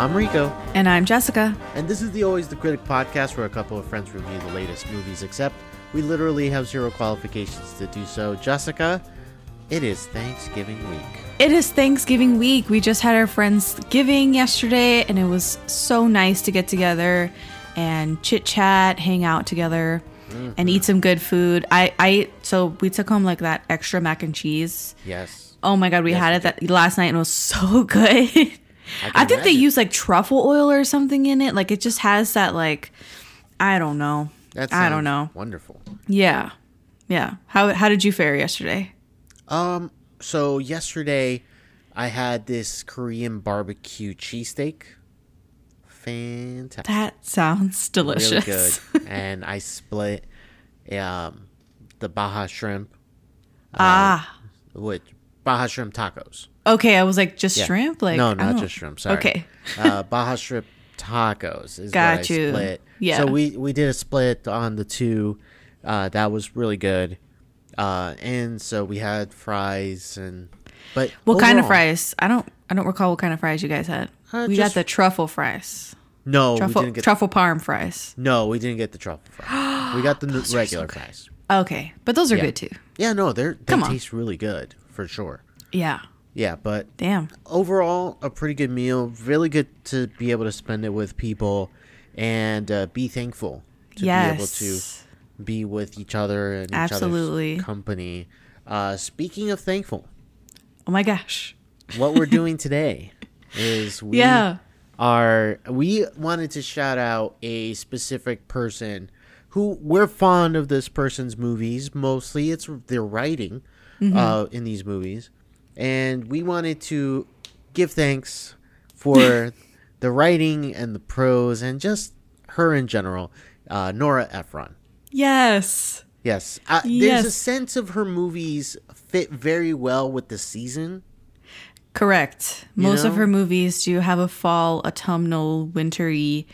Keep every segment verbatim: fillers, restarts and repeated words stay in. I'm Rico. And I'm Jessica. And this is the Always the Critic podcast, where a couple of friends review the latest movies, except we literally have zero qualifications to do so. Jessica, it is Thanksgiving week. It is Thanksgiving week. We just had our Friendsgiving yesterday, and it was so nice to get together and chit-chat, hang out together, mm-hmm. and eat some good food. I, I So we took home like that extra mac and cheese. Yes. Oh my God, we yes, had it that last night, and it was so good. I, I think imagine. They use like truffle oil or something in it. Like it just has that like, I don't know. That's I don't know. Wonderful. Yeah, yeah. How how did you fare yesterday? Um. So yesterday, I had this Korean barbecue cheesesteak. Fantastic. That sounds delicious. Really good. And I split um the Baja shrimp. Uh, ah. With Baja shrimp tacos. Okay, I was like, just yeah. shrimp? Like No, not just shrimp, sorry. Okay. uh, Baja shrimp tacos is Got what I you. split. Yeah. So we, we did a split on the two. Uh, that was really good. Uh, and so we had fries and... but What overall, kind of fries? I don't I don't recall what kind of fries you guys had. Uh, we just, got the truffle fries. No, truffle, we didn't get... Truffle parm fries. No, we didn't get the truffle fries. We got the those regular so fries. Okay, but those are yeah. good too. Yeah, no, they're, they Come taste on. really good, for sure. Yeah. Yeah, but damn. Overall, a pretty good meal. Really good to be able to spend it with people and uh, be thankful to yes. be able to be with each other and Absolutely. each other's company. Uh, speaking of thankful. Oh, my gosh. What we're doing today is we yeah. are we wanted to shout out a specific person who we're fond of this person's movies. Mostly it's their writing mm-hmm. uh, in these movies. And we wanted to give thanks for the writing and the prose and just her in general, uh, Nora Ephron. Yes. Yes. Uh, yes. There's a sense of her movies fit very well with the season. Correct. Most you know? of her movies do have a fall, autumnal, wintry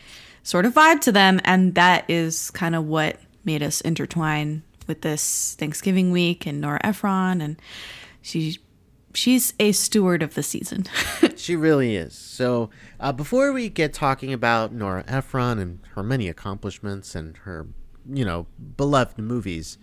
sort of vibe to them. And that is kind of what made us intertwine with this Thanksgiving week and Nora Ephron. And she... She's a steward of the season. She really is. So uh, before we get talking about Nora Ephron and her many accomplishments and her, you know, beloved movies,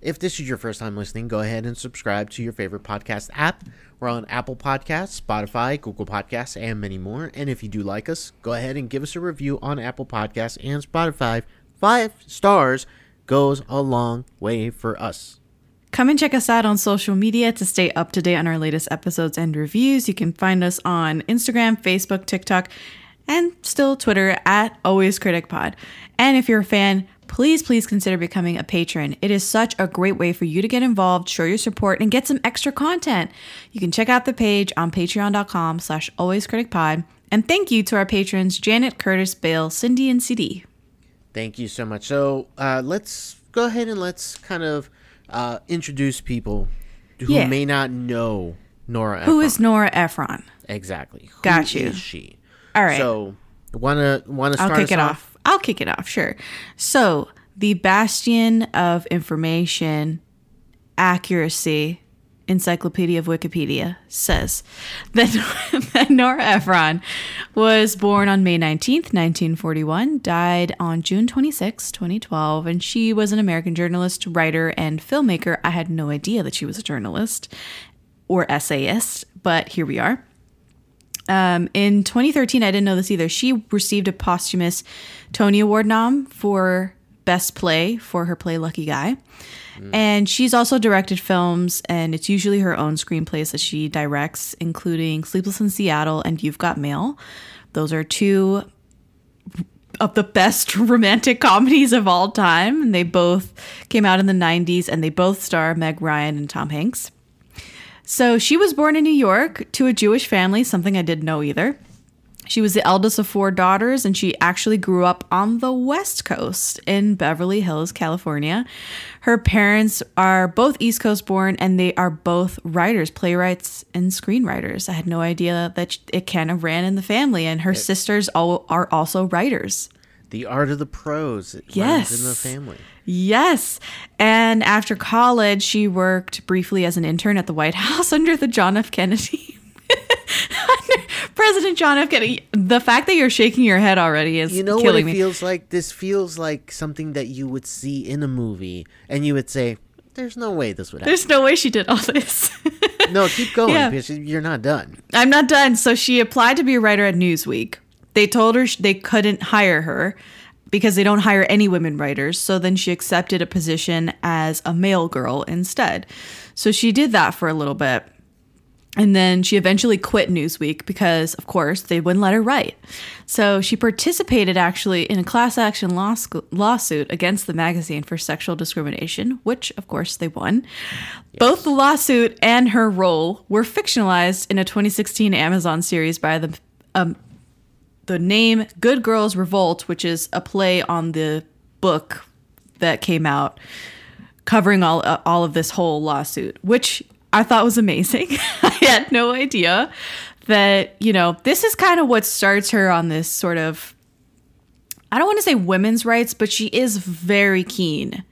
if this is your first time listening, go ahead and subscribe to your favorite podcast app. We're on Apple Podcasts, Spotify, Google Podcasts, and many more. And if you do like us, go ahead and give us a review on Apple Podcasts and Spotify. Five stars goes a long way for us. Come and check us out on social media to stay up to date on our latest episodes and reviews. You can find us on Instagram, Facebook, TikTok, and still Twitter at AlwaysCriticPod. And if you're a fan, please, please consider becoming a patron. It is such a great way for you to get involved, show your support, and get some extra content. You can check out the page on patreon.com slash AlwaysCriticPod. And thank you to our patrons, Janet, Curtis, Bale, Cindy, and C D. Thank you so much. So uh, let's go ahead and let's kind of... Uh, introduce people who yeah. may not know Nora Ephron. Who is Nora Ephron? Exactly. Who Got you. is she? All right. So, wanna wanna start I'll kick us it off? off? I'll kick it off. Sure. So, the bastion of information, accuracy, Encyclopedia of Wikipedia says that, that Nora Ephron was born on May nineteenth, nineteen forty-one, died on June twenty-sixth, twenty twelve, and she was an American journalist, writer, and filmmaker. I had no idea that she was a journalist or essayist, but here we are. Um, in twenty thirteen, I didn't know this either, she received a posthumous Tony Award nom for Best Play for her play Lucky Guy. And she's also directed films, and it's usually her own screenplays that she directs, including Sleepless in Seattle and You've Got Mail. Those are two of the best romantic comedies of all time. And they both came out in the nineties, and they both star Meg Ryan and Tom Hanks. So she was born in New York to a Jewish family, something I didn't know either. She was the eldest of four daughters, and she actually grew up on the West Coast in Beverly Hills, California. Her parents are both East Coast born, and they are both writers, playwrights, and screenwriters. I had no idea that it kind of ran in the family, and her it, sisters all are also writers. The art of the prose it yes. runs in the family. Yes. And after college, she worked briefly as an intern at the White House under the John F. Kennedy President John F. Kennedy. The fact that you're shaking your head already is killing me. You know what it me. feels like? This feels like something that you would see in a movie, and you would say, there's no way this would happen. There's no way she did all this. No, keep going, yeah. because you're not done. I'm not done. So she applied to be a writer at Newsweek. They told her they couldn't hire her because they don't hire any women writers. So then she accepted a position as a male girl instead. So she did that for a little bit. And then she eventually quit Newsweek because, of course, they wouldn't let her write. So she participated actually in a class action law sc- lawsuit against the magazine for sexual discrimination, which, of course, they won. Yes. Both the lawsuit and her role were fictionalized in a twenty sixteen Amazon series by the um, the name Good Girls Revolt, which is a play on the book that came out covering all uh, all of this whole lawsuit, which I thought was amazing. I had no idea that, you know, this is kind of what starts her on this sort of, I don't want to say women's rights, but she is very keen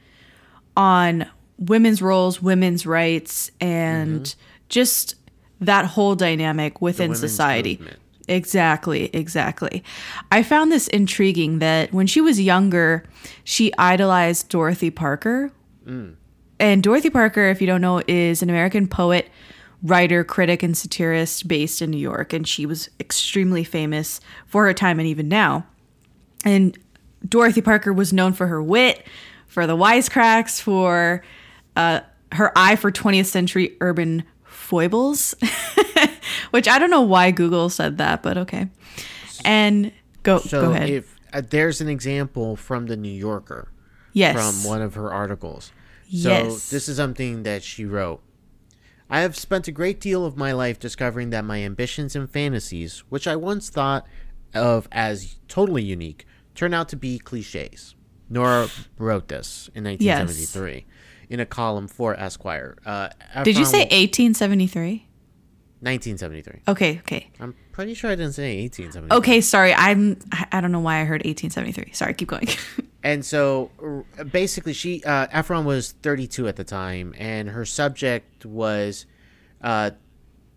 on women's roles, women's rights, and mm-hmm. just that whole dynamic within society. Movement. Exactly, exactly. I found this intriguing that when she was younger, she idolized Dorothy Parker. Mm. And Dorothy Parker, if you don't know, is an American poet, writer, critic, and satirist based in New York. And she was extremely famous for her time and even now. And Dorothy Parker was known for her wit, for the wisecracks, for uh, her eye for twentieth century urban foibles, which I don't know why Google said that, but okay. And go, so go ahead. If, uh, there's an example from The New Yorker. Yes. From one of her articles. So yes. This is something that she wrote. I have spent a great deal of my life discovering that my ambitions and fantasies, which I once thought of as totally unique, turn out to be cliches. Nora wrote this in nineteen seventy-three yes. in a column for Esquire. Uh, Did you say eighteen seventy-three? nineteen seventy-three. Okay, okay. I'm pretty sure I didn't say eighteen seventy-three. Okay, sorry. I'm, I don't know why I heard eighteen seventy-three. Sorry, keep going. And so basically she uh, Ephron was thirty-two at the time, and her subject was uh,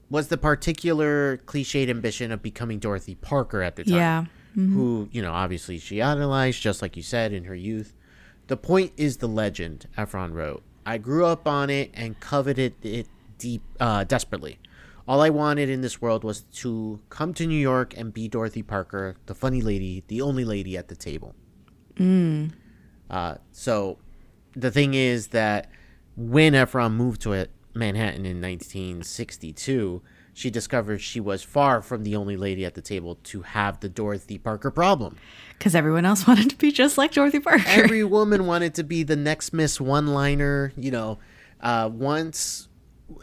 was the particular cliched ambition of becoming Dorothy Parker at the time. Yeah. Mm-hmm. Who, you know, obviously she idolized, just like you said, in her youth. The point is the legend, Ephron wrote. I grew up on it and coveted it deep, uh, desperately. All I wanted in this world was to come to New York and be Dorothy Parker, the funny lady, the only lady at the table. Mm. Uh, so the thing is that when Ephron moved to Manhattan in nineteen sixty-two, she discovered she was far from the only lady at the table to have the Dorothy Parker problem. Because everyone else wanted to be just like Dorothy Parker. Every woman wanted to be the next Miss One-Liner, you know, uh, once.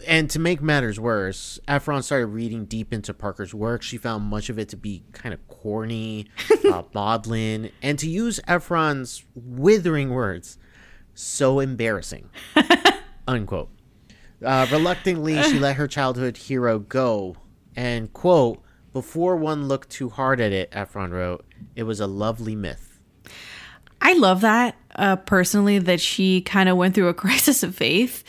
And to make matters worse, Ephron started reading deep into Parker's work. She found much of it to be kind of corny, uh, maudlin, and to use Ephron's withering words, so embarrassing, unquote. Uh, reluctantly, she let her childhood hero go. And, quote, before one looked too hard at it, Ephron wrote, it was a lovely myth. I love that, uh, personally, that she kind of went through a crisis of faith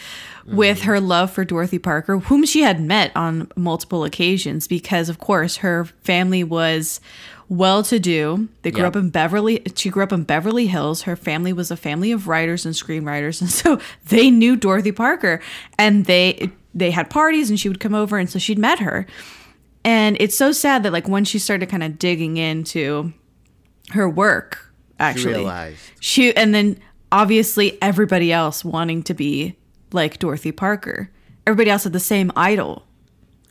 with her love for Dorothy Parker, whom she had met on multiple occasions because, of course, her family was well-to-do. They grew yep. up in Beverly. She grew up in Beverly Hills. Her family was a family of writers and screenwriters. And so they knew Dorothy Parker, and they they had parties, and she would come over. And so she'd met her. And it's so sad that, like, when she started kind of digging into her work, actually, she realized. She, and then obviously everybody else wanting to be like Dorothy Parker. Everybody else had the same idol.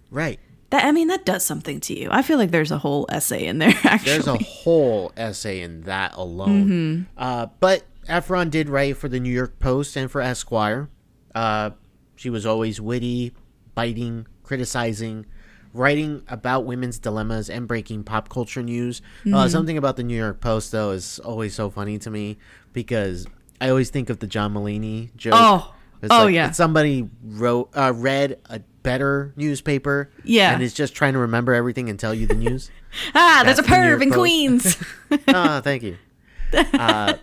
Right. That I mean, that does something to you. I feel like there's a whole essay in there, actually. There's a whole essay in that alone. Mm-hmm. Uh, but Ephron did write for the New York Post and for Esquire. Uh, she was always witty, biting, criticizing, writing about women's dilemmas and breaking pop culture news. Mm-hmm. Uh, something about the New York Post, though, is always so funny to me because I always think of the John Mulaney joke. Oh, It's oh, like yeah. Somebody wrote, uh, read a better newspaper yeah. and is just trying to remember everything and tell you the news. ah, that's there's a perv in Queens. Ah, oh, thank you. Uh,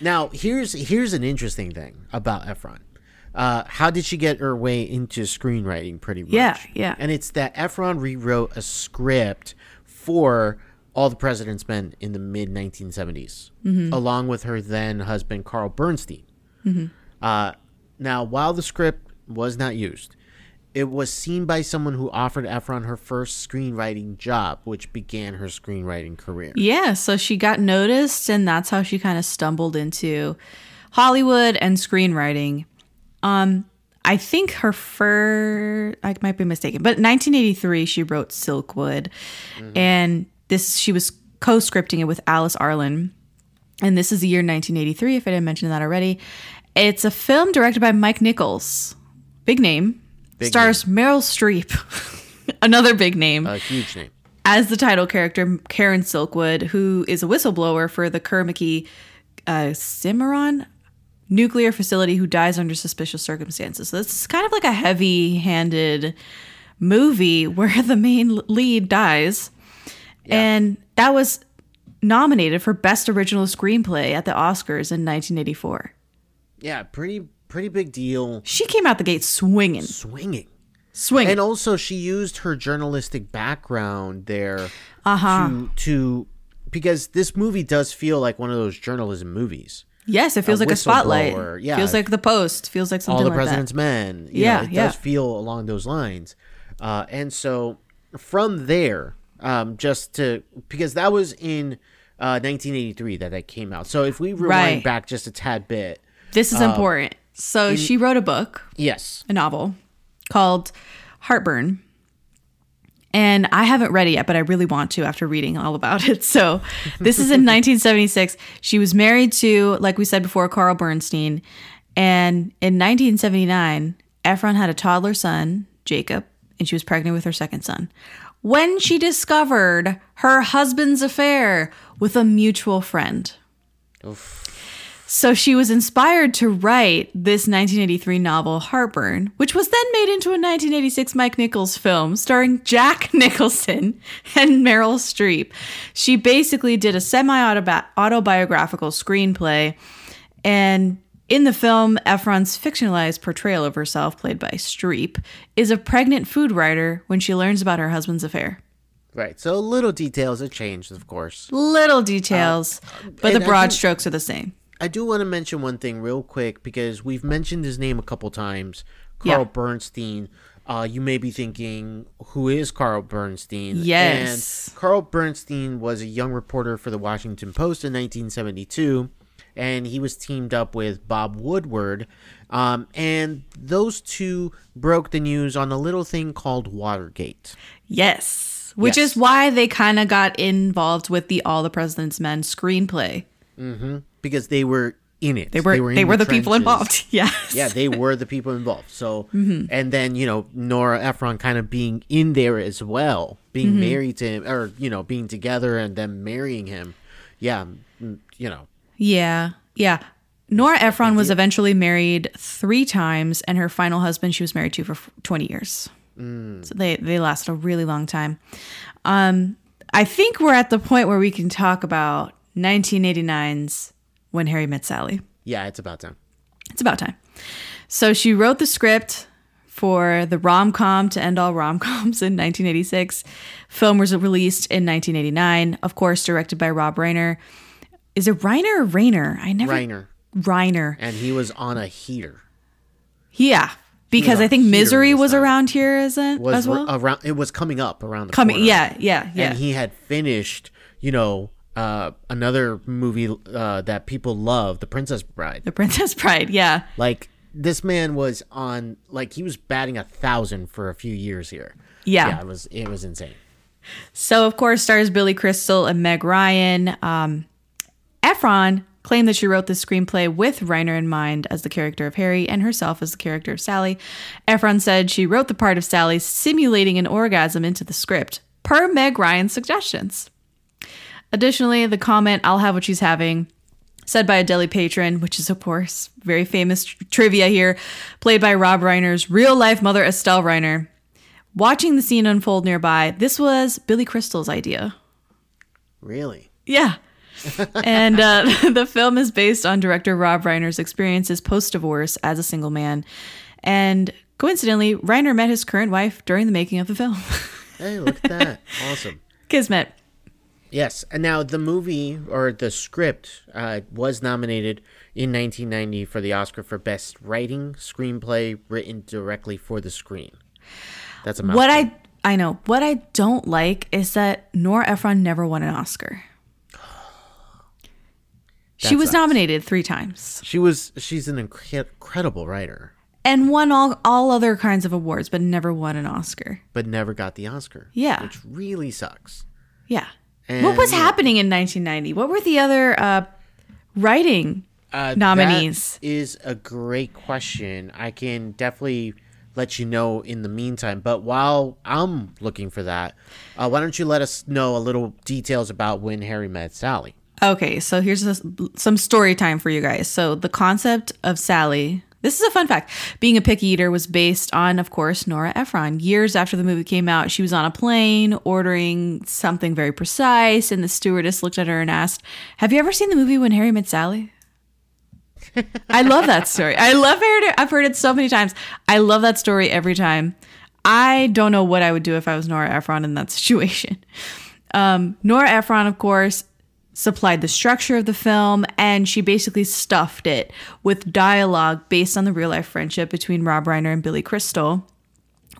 now, here's here's an interesting thing about Ephron. Uh, how did she get her way into screenwriting pretty much? Yeah, yeah. And it's that Ephron rewrote a script for All the President's Men in the mid nineteen seventies, mm-hmm. along with her then husband, Carl Bernstein. Mm-hmm. Uh, now, while the script was not used, it was seen by someone who offered Ephron her first screenwriting job, which began her screenwriting career. Yeah, so she got noticed, and that's how she kind of stumbled into Hollywood and screenwriting. Um, I think her fur, I might be mistaken, but nineteen eighty-three, she wrote Silkwood. Mm-hmm. And this, she was co-scripting it with Alice Arlen. And this is the year nineteen eighty-three, if I didn't mention that already. It's a film directed by Mike Nichols. Big name. Big Stars name. Meryl Streep, another big name. A huge name. As the title character, Karen Silkwood, who is a whistleblower for the Kermakee uh, Cimarron nuclear facility, who dies under suspicious circumstances. So this is kind of like a heavy-handed movie where the main lead dies. Yeah. And that was nominated for Best Original Screenplay at the Oscars in nineteen eighty-four. Yeah, pretty... Pretty big deal. She came out the gate swinging. Swinging. Swinging. And also she used her journalistic background there uh-huh. to, to... Because this movie does feel like one of those journalism movies. Yes, it feels a like a spotlight. Yeah. Feels like The Post. Feels like something like that. All the President's Men. Yeah, know, it yeah. does feel along those lines. Uh, and so from there, um, just to... Because that was in uh, nineteen eighty-three that that came out. So if we rewind right. back just a tad bit... This is um, important. So in, she wrote a book, yes, a novel called Heartburn. And I haven't read it yet, but I really want to after reading all about it. So this is in nineteen seventy-six. She was married to, like we said before, Carl Bernstein. And in nineteen seventy-nine, Ephron had a toddler son, Jacob, and she was pregnant with her second son, when she discovered her husband's affair with a mutual friend. Oof. So she was inspired to write this nineteen eighty-three novel, Heartburn, which was then made into a nineteen eighty-six Mike Nichols film starring Jack Nicholson and Meryl Streep. She basically did a semi-autobiographical screenplay. And in the film, Ephron's fictionalized portrayal of herself, played by Streep, is a pregnant food writer when she learns about her husband's affair. Right. So little details have changed, of course. Little details, uh, but the broad think- strokes are the same. I do want to mention one thing real quick, because we've mentioned his name a couple times, Carl yeah. Bernstein. Uh, you may be thinking, who is Carl Bernstein? Yes. And Carl Bernstein was a young reporter for the Washington Post in nineteen seventy-two, and he was teamed up with Bob Woodward. Um, and those two broke the news on a little thing called Watergate. Yes, which yes. is why they kind of got involved with the All the President's Men screenplay. Mm-hmm. Because they were in it. They were they were, in they the, were the people involved. Yes. Yeah, they were the people involved. So, mm-hmm. and then, you know, Nora Ephron kind of being in there as well, being mm-hmm. married to him, or, you know, being together and then marrying him. Yeah, you know. Yeah, yeah. Nora Ephron was eventually married three times, and her final husband she was married to for twenty years. Mm. So they, they lasted a really long time. Um, I think we're at the point where we can talk about nineteen eighty-nine's When Harry Met Sally. Yeah, it's about time. It's about time. So she wrote the script for the rom-com to end all rom-coms in nineteen eighty-six. Film was released in nineteen eighty-nine. Of course, directed by Rob Reiner. Is it Reiner or Rainer? I never. Reiner. Reiner. And he was on a heater. Yeah, because I think Misery was around here as, a, was as well. Around, it was coming up around the coming. Corner. Yeah, yeah, yeah. And he had finished, you know... Uh, another movie uh, that people love, The Princess Bride. The Princess Bride, yeah. Like, this man was on, like, he was batting a thousand for a few years here. Yeah. Yeah, it was, it was insane. So, of course, stars Billy Crystal and Meg Ryan. Um, Ephron claimed that she wrote this screenplay with Reiner in mind as the character of Harry and herself as the character of Sally. Ephron said she wrote the part of Sally simulating an orgasm into the script, per Meg Ryan's suggestions. Additionally, the comment, "I'll have what she's having," said by a deli patron, which is, of course, very famous tr- trivia here, played by Rob Reiner's real-life mother, Estelle Reiner. Watching the scene unfold nearby, this was Billy Crystal's idea. Really? Yeah. And uh, the film is based on director Rob Reiner's experiences post-divorce as a single man. And coincidentally, Reiner met his current wife during the making of the film. Hey, look at that. Awesome. Kismet. Yes. And now the movie, or the script, uh, was nominated in nineteen ninety for the Oscar for Best Writing Screenplay Written Directly for the Screen. That's a mouthful. What I I know. What I don't like is that Nora Ephron never won an Oscar. She was nominated three times. She was. She's an inc- incredible writer. And won all, all other kinds of awards, but never won an Oscar. But never got the Oscar. Yeah. Which really sucks. Yeah. And what was happening in nineteen ninety? What were the other uh, writing uh, nominees? That is a great question. I can definitely let you know in the meantime. But while I'm looking for that, uh, why don't you let us know a little details about When Harry Met Sally? Okay, so here's a, some story time for you guys. So the concept of Sally... This is a fun fact. Being a picky eater was based on, of course, Nora Ephron. Years after the movie came out, she was on a plane ordering something very precise, and the stewardess looked at her and asked, "Have you ever seen the movie When Harry Met Sally?" I love that story. I love it. I've heard it so many times. I love that story every time. I don't know what I would do if I was Nora Ephron in that situation. Um, Nora Ephron, of course, supplied the structure of the film, and she basically stuffed it with dialogue based on the real-life friendship between Rob Reiner and Billy Crystal.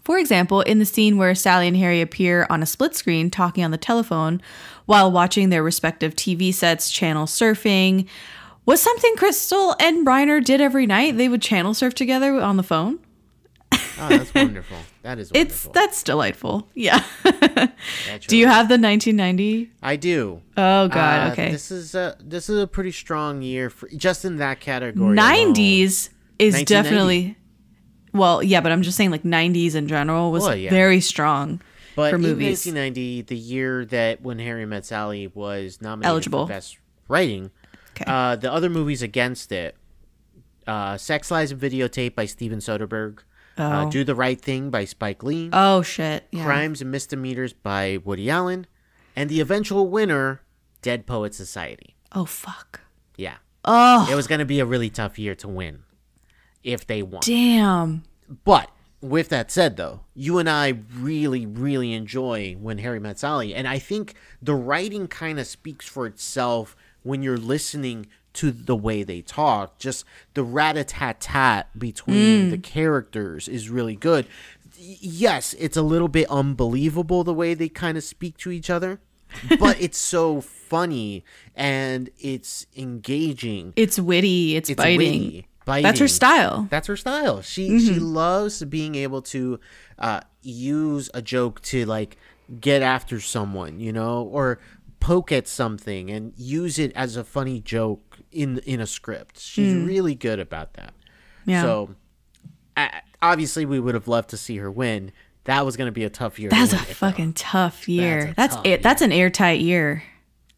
For example, in the scene where Sally and Harry appear on a split screen talking on the telephone while watching their respective T V sets, channel surfing was something Crystal and Reiner did every night. They would channel surf together on the phone. Oh, that's wonderful. That is wonderful. It's, that's delightful. Yeah. Do you have the nineteen ninety? I do. Oh, God. Uh, okay. This is, a, this is a pretty strong year, for, just in that category. nineties alone. Is definitely... Well, yeah, but I'm just saying like nineties in general was well, yeah. very strong but for movies. But in nineteen ninety, the year that When Harry Met Sally was nominated Eligible. for Best Writing, okay. uh, the other movies against it, uh, Sex, Lies, and Videotape by Steven Soderbergh, Oh. Uh, Do the Right Thing by Spike Lee. Oh, shit. Yeah. Crimes and Misdemeanors by Woody Allen. And the eventual winner, Dead Poets Society. Oh, fuck. Yeah. Oh. It was going to be a really tough year to win if they won. Damn. But with that said, though, you and I really, really enjoy When Harry Met Sally. And I think the writing kind of speaks for itself when you're listening to the way they talk, just the rat-a-tat-tat between mm. the characters is really good. Yes, it's a little bit unbelievable the way they kind of speak to each other, but it's so funny and it's engaging. It's witty. It's, it's biting. Witty, biting. That's her style. That's her style. She mm-hmm. she loves being able to uh, use a joke to like get after someone, you know, or poke at something and use it as a funny joke. In in a script, she's mm. really good about that. Yeah. So, I, obviously, we would have loved to see her win. That was going to be a tough year. That's a fucking tough year. That's that's, tough a, year. that's an airtight year.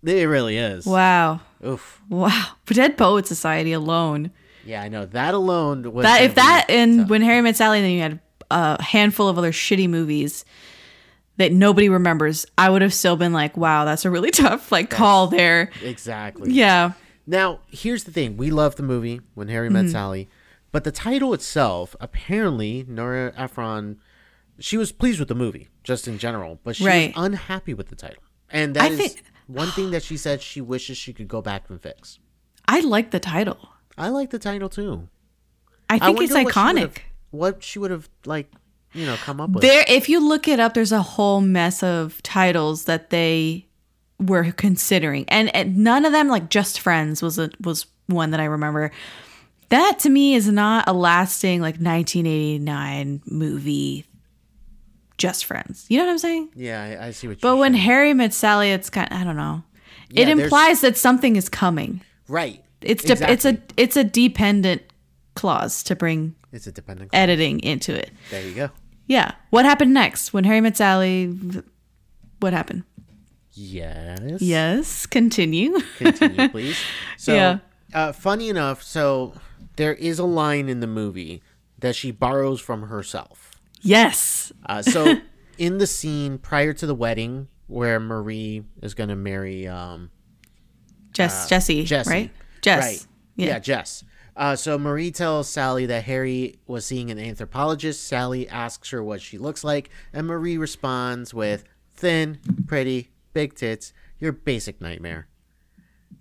It really is. Wow. Oof. Wow. For Dead Poets Society alone. Yeah, I know that alone was that. If that and tough. When Harry Met Sally, then you had a handful of other shitty movies that nobody remembers. I would have still been like, wow, that's a really tough like that's, call there. Exactly. Yeah. Now, here's the thing. We love the movie When Harry Met mm-hmm. Sally, but the title itself, apparently, Nora Ephron, she was pleased with the movie, just in general, but she right. was unhappy with the title. And that I is think... one thing that she said she wishes she could go back and fix. I like the title. I like the title, too. I think I it's iconic. What she would have, like, you know, come up with. There, if you look it up, there's a whole mess of titles that they... were considering, and, and none of them, like Just Friends was a, was one that I remember. That to me is not a lasting like nineteen eighty-nine movie. Just Friends, you know what I'm saying? Yeah, I, I see what. But you're when saying. Harry Met Sally, it's kind of, I don't know. Yeah, it implies that something is coming. Right. It's de- exactly. it's a it's a dependent clause to bring. It's a dependent clause. Editing into it. There you go. Yeah. What happened next when Harry Met Sally? What happened? Yes. Yes. Continue. Continue, please. So, yeah. uh, funny enough, so there is a line in the movie that she borrows from herself. Yes. Uh, so, in the scene prior to the wedding where Marie is going to marry um, Jess, uh, Jesse, Jesse, right? Jess. Right. Yeah, yeah Jess. Uh, so, Marie tells Sally that Harry was seeing an anthropologist. Sally asks her what she looks like, and Marie responds with thin, pretty, big tits, your basic nightmare.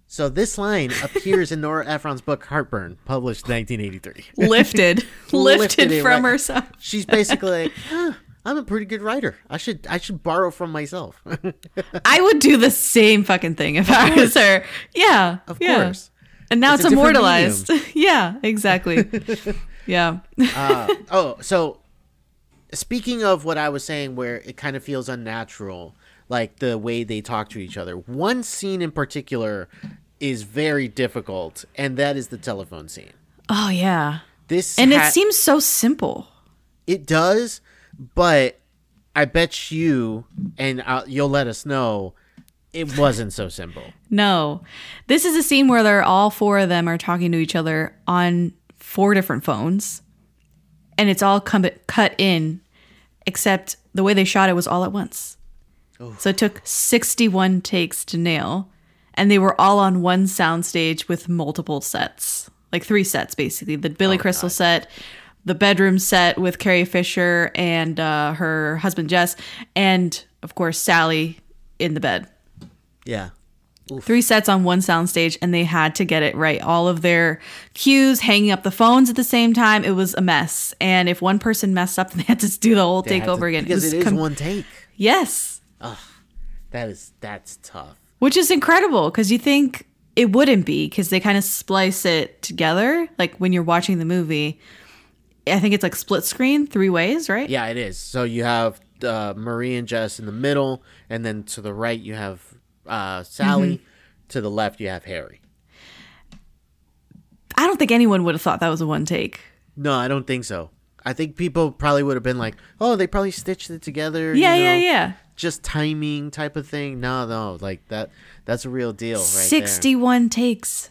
So this line appears in Nora Ephron's book Heartburn, published nineteen eighty-three. Lifted. Lifted, Lifted from right. herself. She's basically like, huh, I'm a pretty good writer. I should I should borrow from myself. I would do the same fucking thing if I was her. Yeah. Of yeah. course. And now it's, it's immortalized. Yeah, exactly. Yeah. uh, oh, so speaking of what I was saying where it kind of feels unnatural, like the way they talk to each other, one scene in particular is very difficult, and that is the telephone scene. Oh, yeah. This And ha- it seems so simple. It does, but I bet you, and I'll, you'll let us know, it wasn't so simple. No. This is a scene where they're all four of them are talking to each other on four different phones, and it's all com- cut in, except the way they shot it was all at once. Ooh. So it took sixty-one takes to nail, and they were all on one soundstage with multiple sets, like three sets, basically. The Billy oh, Crystal God. set, the bedroom set with Carrie Fisher and uh, her husband, Jess, and, of course, Sally in the bed. Yeah. Oof. Three sets on one soundstage, and they had to get it right. All of their cues, hanging up the phones at the same time, it was a mess. And if one person messed up, they had to do the whole they take over to, again. Because it, it is com- one take. Yes. Ugh, that is, that's tough. Which is incredible, because you think it wouldn't be, because they kind of splice it together. Like, when you're watching the movie, I think it's like split screen three ways, right? Yeah, it is. So you have uh, Marie and Jess in the middle, and then to the right you have uh, Sally. Mm-hmm. To the left you have Harry. I don't think anyone would have thought that was a one take. No, I don't think so. I think people probably would have been like, oh, they probably stitched it together. Yeah, you know? yeah, yeah. Just timing type of thing. No, no, like that. That's a real deal, right? sixty-one there. takes.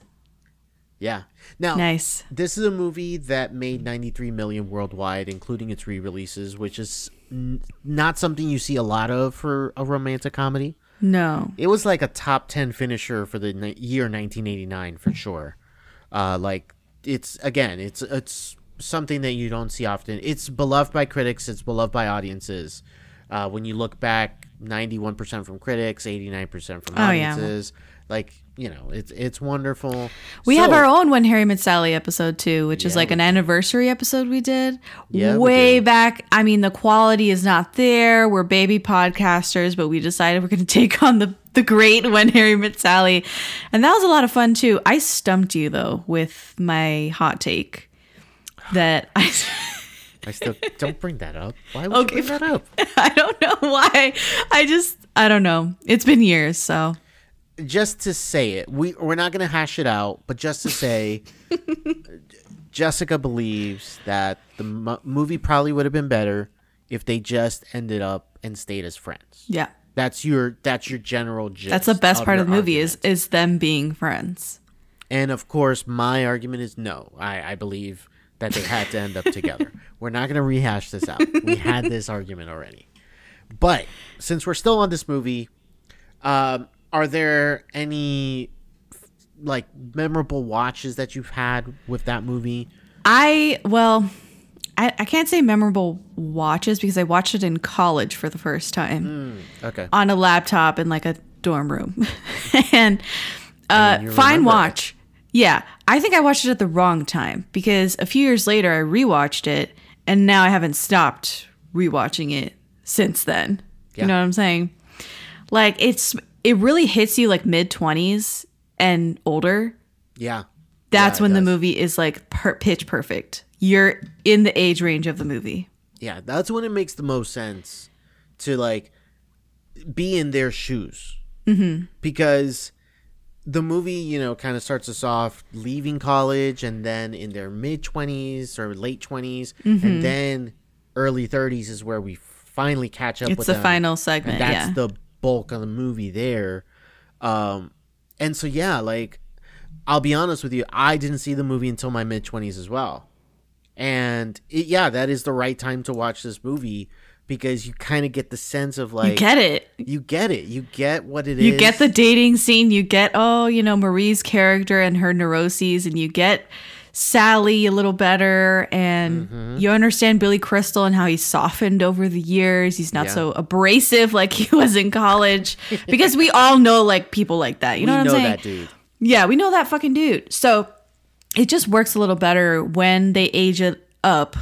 Yeah. Now, nice. This is a movie that made ninety-three million worldwide, including its re-releases, which is n- not something you see a lot of for a romantic comedy. No. It was like a top ten finisher for the ni- year nineteen eighty-nine for sure. Uh, like it's again, it's it's something that you don't see often. It's beloved by critics. It's beloved by audiences. Uh, when you look back, ninety-one percent from critics, eighty-nine percent from audiences. Oh, yeah. Like, you know, it's it's wonderful. We so, have our own When Harry Met Sally episode, too, which yeah, is like an anniversary episode we did. Yeah, Way we did. back. I mean, the quality is not there. We're baby podcasters, but we decided we're going to take on the, the great When Harry Met Sally. And that was a lot of fun, too. I stumped you, though, with my hot take that I... I still don't bring that up. Why would okay. you bring that up? I don't know why. I just, I don't know. It's been years, so. Just to say it, we, we're not going to hash it out, but just to say, Jessica believes that the mo- movie probably would have been better if they just ended up and stayed as friends. Yeah. That's your, that's your general gist. That's the best of part of the movie is, is them being friends. And of course, my argument is no. I, I believe... that they had to end up together. We're not going to rehash this out. We had this argument already. But since we're still on this movie, um, are there any like memorable watches that you've had with that movie? I, well, I, I can't say memorable watches because I watched it in college for the first time. Mm, okay. On a laptop in like a dorm room. and uh, and fine watch. It. Yeah, I think I watched it at the wrong time because a few years later I rewatched it and now I haven't stopped rewatching it since then. Yeah. You know what I'm saying? Like it's it really hits you like mid twenties and older. Yeah. That's yeah, when does. the movie is like per- pitch perfect. You're in the age range of the movie. Yeah, that's when it makes the most sense to like be in their shoes. Mm-hmm. Because the movie, you know, kind of starts us off leaving college and then in their mid twenties or late twenties. Mm-hmm. And then early thirties is where we finally catch up it's with them. It's the final segment, and that's yeah. the bulk of the movie there. Um, and so, yeah, like, I'll be honest with you. I didn't see the movie until my mid twenties as well. And, it, yeah, that is the right time to watch this movie because you kind of get the sense of like... You get it. You get it. You get what it you is. You get the dating scene. You get, oh, you know, Marie's character and her neuroses. And you get Sally a little better, and mm-hmm. you understand Billy Crystal and how he's softened over the years. He's not yeah. so abrasive like he was in college, because we all know like people like that. You know we what I'm know saying? That dude. Yeah, we know that fucking dude. So it just works a little better when they age it up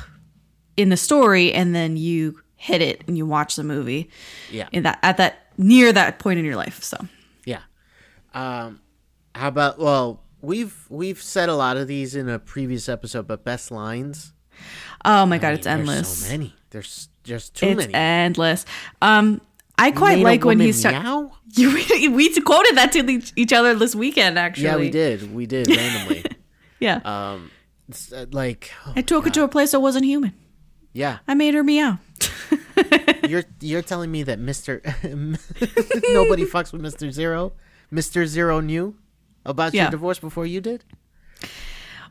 in the story, and then you hit it and you watch the movie. Yeah, in that at that near that point in your life. So yeah. Um, how about well. We've we've said a lot of these in a previous episode, but best lines. Oh my I god, mean, it's endless. There's so many. There's just too it's many. It's endless. Um, I quite Made like when he's talking. We, we quoted that to each other this weekend, actually. Yeah, we did. We did randomly. yeah. Um, like oh I took her to a place that wasn't human. Yeah. I made her meow. you're you're telling me that Mister Nobody fucks with Mister Zero. Mister Zero knew about yeah. your divorce before you did?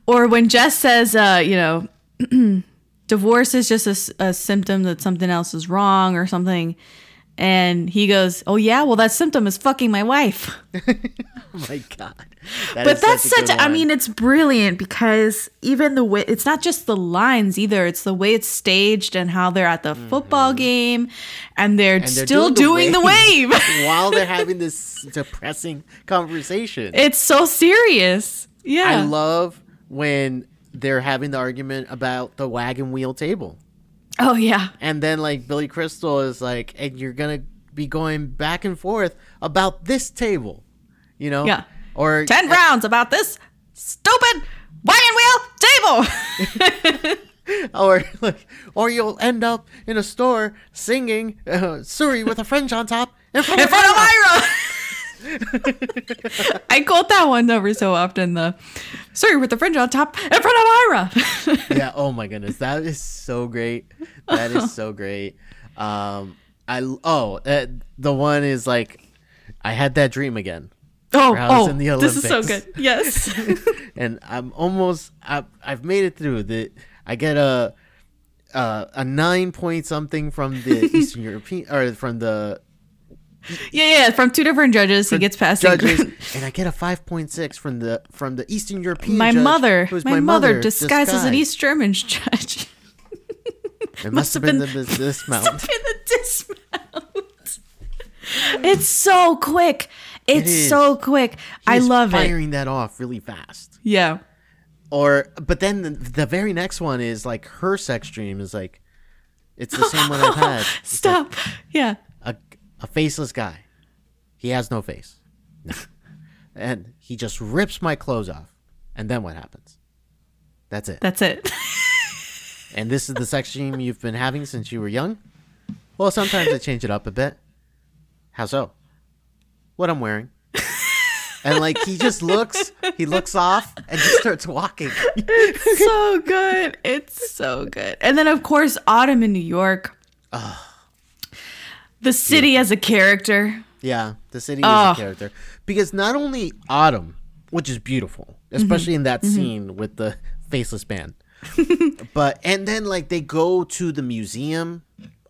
Or when Jess says, uh, you know, divorce is just a, a symptom that something else is wrong or something. And he goes, oh, yeah, well, that symptom is fucking my wife. Oh, my God. That but that's such, such I mean, it's brilliant, because even the way, it's not just the lines either. It's the way it's staged and how they're at the mm-hmm. football game and they're, and they're still doing, doing the wave. The wave. While they're having this depressing conversation. It's so serious. Yeah. I love when they're having the argument about the wagon wheel table. Oh, yeah. And then, like, Billy Crystal is like, and you're going to be going back and forth about this table, you know? Yeah. Or ten uh, rounds about this stupid wagon wheel table. or like, or you'll end up in a store singing uh, Suri with a fringe on top in front, in front of Ira. I quote that one every so often, the Suri with the fringe on top in front of Ira. Yeah, oh my goodness, that is so great. That is so great. Um, I oh uh, the one is like, I had that dream again. Oh, oh, in the Olympics. This is so good. Yes, and I'm almost I, I've made it through. The I get a uh, a nine point something from the Eastern European or from the. Yeah, yeah, from two different judges, he gets past judges, and I get a five point six from the from the Eastern European. My judge, mother, who was my, my mother, mother disguised as an East German judge. It must have been, been the dismount. Must have been the dismount. It's so quick. It's it so quick. She's I love firing it. Firing that off really fast. Yeah. Or but then the, the very next one is like her sex dream is like, it's the same one I've had. It's Stop. Like, yeah. A faceless guy. He has no face. No. And he just rips my clothes off. And then what happens? That's it. That's it. And this is the sex dream you've been having since you were young? Well, sometimes I change it up a bit. How so? What I'm wearing. And like he just looks, he looks off and just starts walking. It's so good. It's so good. And then of course, Autumn in New York. Ugh. The city yeah. as a character. Yeah, the city oh. as a character. Because not only Autumn, which is beautiful, especially mm-hmm. in that mm-hmm. scene with the faceless man, but and then like they go to the museum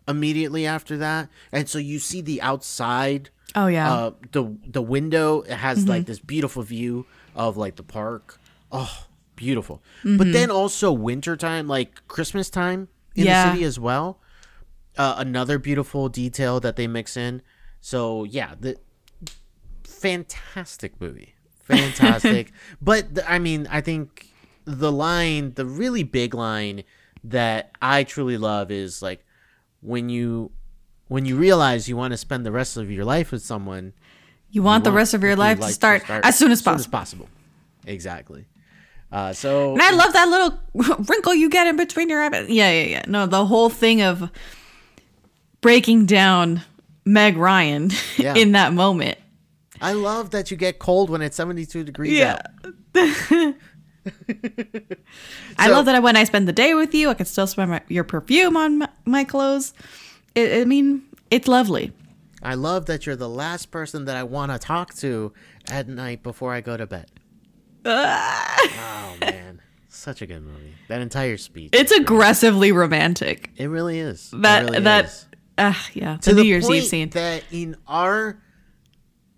immediately after that, and so you see the outside. Oh yeah, uh, the the window it has mm-hmm. like this beautiful view of like the park. Oh, beautiful! Mm-hmm. But then also wintertime, like Christmas time in yeah. the city as well. Uh, another beautiful detail that they mix in. So yeah, the fantastic movie, fantastic. But the, I mean, I think the line, the really big line that I truly love is like when you when you realize you want to spend the rest of your life with someone, you want you the want rest of your life to, like start to start as soon as, as, possible. Soon as possible. Exactly. Uh, so and I love that little wrinkle you get in between your eyes. Yeah, yeah, yeah. No, the whole thing of breaking down Meg Ryan yeah. in that moment. I love that you get cold when it's seventy-two degrees yeah. out. so, I love that when I spend the day with you, I can still smell my, your perfume on my, my clothes. It, I mean, it's lovely. I love that you're the last person that I want to talk to at night before I go to bed. Uh. Oh, man. Such a good movie. That entire speech. It's aggressively great. Romantic. It really is. That, it really that, is. Uh, yeah, the to New the Year's point Eve scene. That in our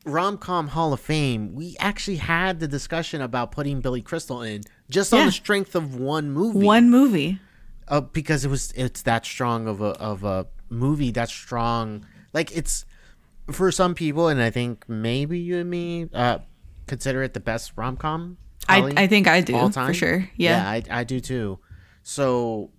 rom-com Hall of Fame, we actually had the discussion about putting Billy Crystal in just on yeah. the strength of one movie. One movie. Uh, because it was it's that strong of a of a movie that's strong. Like, it's for some people, and I think maybe you and me uh, consider it the best rom-com. Probably, I I think I do all time. For sure. Yeah, yeah I, I do too. So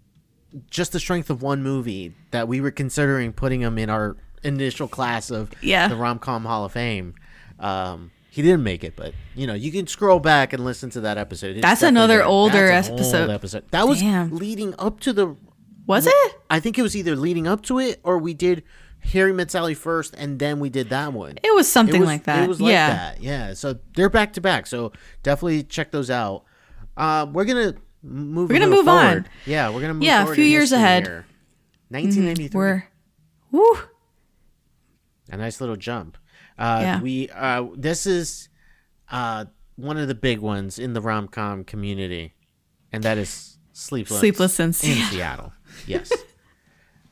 just the strength of one movie that we were considering putting him in our initial class of yeah. the Rom-Com Hall of Fame. Um, he didn't make it, but you know, you can scroll back and listen to that episode. It's that's another there. older that's an episode. Old episode. That was Damn. leading up to the. Was it? I think it was either leading up to it or we did Harry Met Sally first and then we did that one. It was something it was, like that. It was like yeah. that. Yeah. So they're back to back. So definitely check those out. Uh, we're going to move We're going to move forward. on. Yeah. We're going to move yeah, forward. Yeah. A few years ahead. Here. nineteen ninety-three. Mm, we're. Woo. A nice little jump. Uh, yeah. We uh, this is uh, one of the big ones in the rom-com community, and that is Sleepless, Sleepless in Seattle. In Seattle. Yes.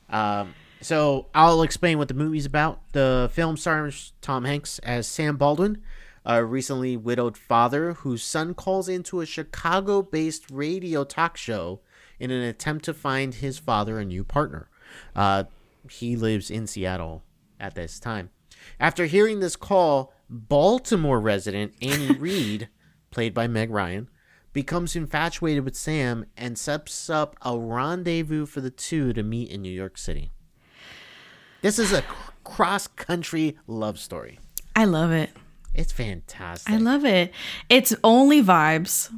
um, so I'll explain what the movie's about. The film stars Tom Hanks as Sam Baldwin, a recently widowed father whose son calls into a Chicago-based radio talk show in an attempt to find his father a new partner. Uh, he lives in Seattle at this time. After hearing this call, Baltimore resident Annie Reid, played by Meg Ryan, becomes infatuated with Sam and sets up a rendezvous for the two to meet in New York City. This is a cross-country love story. I love it. It's fantastic. I love it. It's only vibes.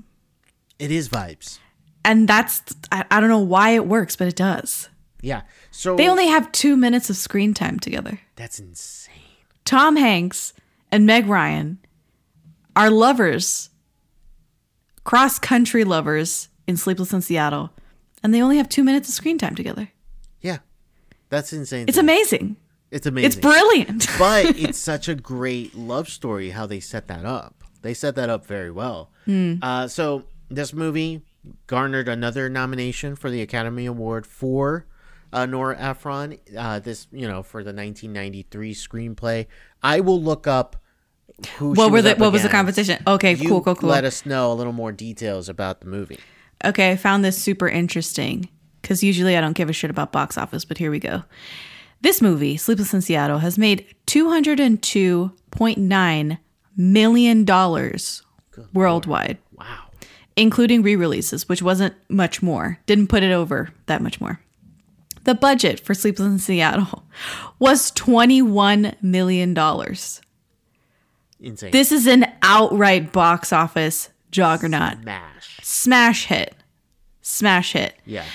It is vibes. And that's, I, I don't know why it works, but it does. Yeah. So they only have two minutes of screen time together. That's insane. Tom Hanks and Meg Ryan are lovers, cross-country lovers in Sleepless in Seattle, and they only have two minutes of screen time together. Yeah. That's insane. It's amazing. It's amazing. It's brilliant. But it's such a great love story how they set that up. They set that up very well. Mm. Uh, so this movie garnered another nomination for the Academy Award for Uh, Nora Ephron, uh, this, you know, for the nineteen ninety-three screenplay. I will look up who what she were was the up what against. was the competition. Okay, you cool, cool, cool. Let us know a little more details about the movie. Okay, I found this super interesting because usually I don't give a shit about box office, but here we go. This movie, Sleepless in Seattle, has made two hundred two point nine million dollars worldwide. Lord. Wow, including re-releases, which wasn't much more. Didn't put it over that much more. The budget for Sleepless in Seattle was twenty-one million dollars. Insane. This is an outright box office juggernaut. Smash. Smash hit. Smash hit. Yeah.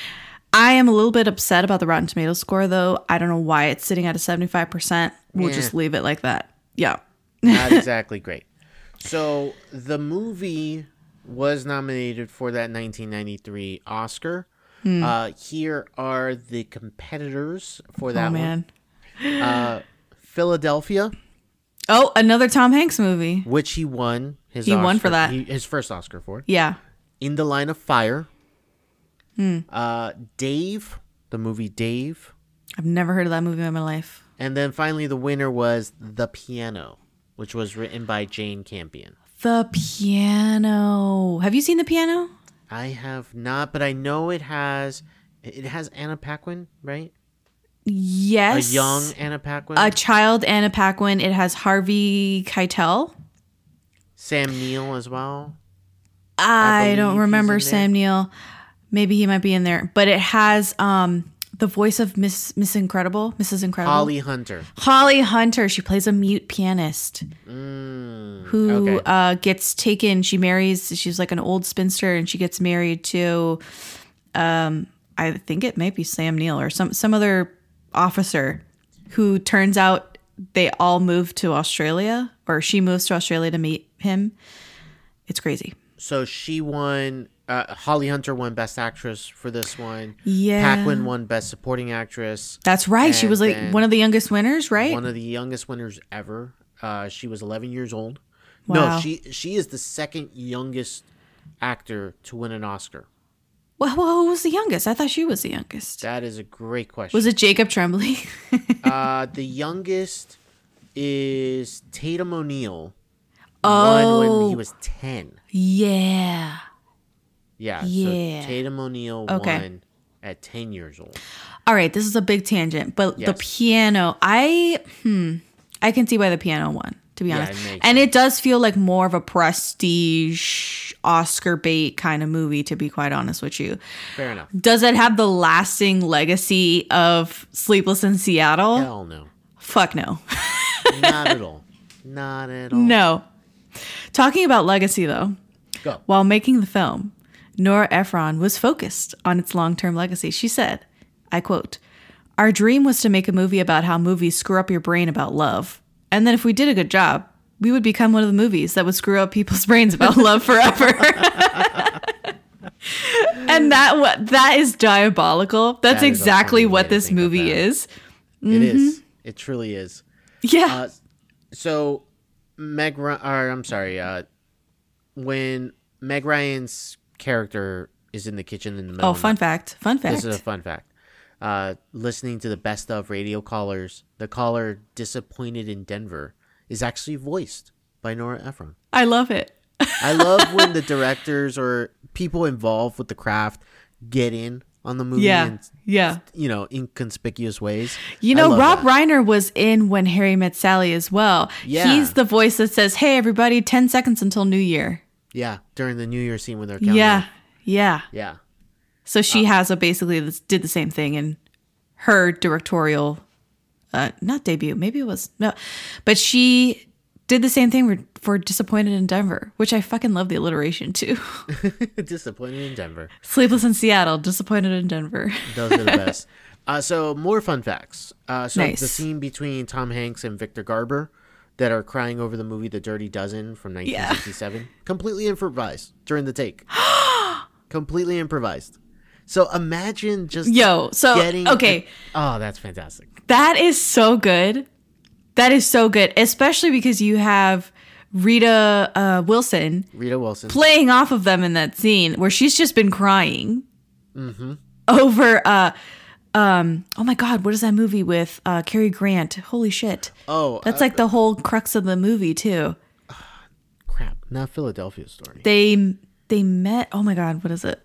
I am a little bit upset about the Rotten Tomatoes score, though. I don't know why it's sitting at a seventy-five percent. We'll yeah. just leave it like that. Yeah. Not exactly great. So the movie was nominated for that nineteen ninety-three Oscar. Hmm. Uh, here are the competitors for that oh, man. one. Uh, Philadelphia. Oh, another Tom Hanks movie, which he won. His he Oscar, won for that. He, his first Oscar for. Yeah. In the Line of Fire. Hmm. Uh, Dave, the movie Dave. I've never heard of that movie in my life. And then finally, the winner was The Piano, which was written by Jane Campion. The Piano. Have you seen The Piano? I have not, but I know it has. It has Anna Paquin, right? Yes, a young Anna Paquin, a child Anna Paquin. It has Harvey Keitel, Sam Neill as well. I, I don't remember Sam Neill. Maybe he might be in there, but it has um, the voice of Miss Miss Incredible, Missus Incredible, Holly Hunter. Holly Hunter. She plays a mute pianist. Mm. Who okay. uh, gets taken, she marries, she's like an old spinster, and she gets married to, um, I think it might be Sam Neill or some, some other officer who turns out they all move to Australia, or she moves to Australia to meet him. It's crazy. So she won, uh, Holly Hunter won Best Actress for this one. Yeah. Paquin won Best Supporting Actress. That's right. She was like one of the youngest winners, right? One of the youngest winners ever. Uh, she was eleven years old. Wow. No, she she is the second youngest actor to win an Oscar. Well, well, who was the youngest? I thought she was the youngest. That is a great question. Was it Jacob Tremblay? uh, the youngest is Tatum O'Neal. Oh. Won when he was ten. Yeah. Yeah. Yeah. So Tatum O'Neal okay. won at ten years old. All right. This is a big tangent, but yes. the piano, I, hmm, I can see why the piano won, to be yeah, honest. It and it does feel like more of a prestige Oscar bait kind of movie, to be quite honest with you. Fair enough. Does it have the lasting legacy of Sleepless in Seattle? Hell no. Fuck no. Not at all. Not at all. No. Talking about legacy, though. Go. While making the film, Nora Ephron was focused on its long-term legacy. She said, I quote, "Our dream was to make a movie about how movies screw up your brain about love. And then if we did a good job, we would become one of the movies that would screw up people's brains about love forever." And that that is diabolical. That's that exactly what this movie is. Mm-hmm. It is. It truly is. Yeah. Uh, so Meg Ryan, or I'm sorry, uh, when Meg Ryan's character is in the kitchen in the middle. Oh, fun of, fact. Fun fact. This is a fun fact. Uh, listening to the best of radio callers, the caller "Disappointed in Denver" is actually voiced by Nora Ephron. I love it. I love when the directors or people involved with the craft get in on the movie yeah, in, yeah. you know, inconspicuous ways. You know, Rob that. Reiner was in When Harry Met Sally as well. Yeah. He's the voice that says, "Hey, everybody, ten seconds until New Year." Yeah, during the New Year scene when they're counting. Yeah, yeah. Yeah. So she uh, has a basically did the same thing in her directorial, uh, not debut, maybe it was, no. But she did the same thing for Disappointed in Denver, which I fucking love the alliteration too. Disappointed in Denver. Sleepless in Seattle, Disappointed in Denver. Those are the best. Uh, so more fun facts. Uh, so nice. The scene between Tom Hanks and Victor Garber that are crying over the movie The Dirty Dozen from nineteen sixty-seven, yeah. completely improvised during the take. Completely improvised. So imagine just yo. So getting okay. A, oh, that's fantastic. That is so good. That is so good, especially because you have Rita uh, Wilson, Rita Wilson playing off of them in that scene where she's just been crying mm-hmm. over. Uh, um, oh my God, what is that movie with uh, Cary Grant? Holy shit! Oh, that's uh, like the whole crux of the movie too. Uh, crap, not Philadelphia Story. They they met. Oh my God, what is it?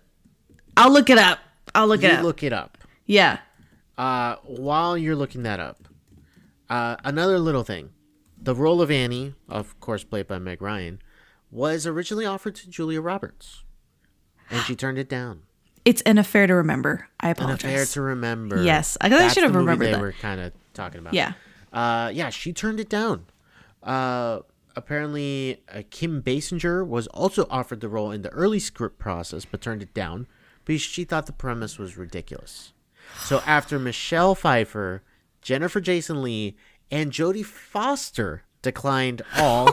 I'll look it up. I'll look you it up. Look it up. Yeah. Uh, while you're looking that up, uh, another little thing. The role of Annie, of course played by Meg Ryan, was originally offered to Julia Roberts. And she turned it down. It's An Affair to Remember. I apologize. An Affair to Remember. Yes. I thought I should have remembered that. That's the movie they were kind of talking about. Yeah. Uh, yeah, she turned it down. Uh, apparently, uh, Kim Basinger was also offered the role in the early script process, but turned it down. Because she thought the premise was ridiculous. So after Michelle Pfeiffer, Jennifer Jason Leigh, and Jodie Foster declined all,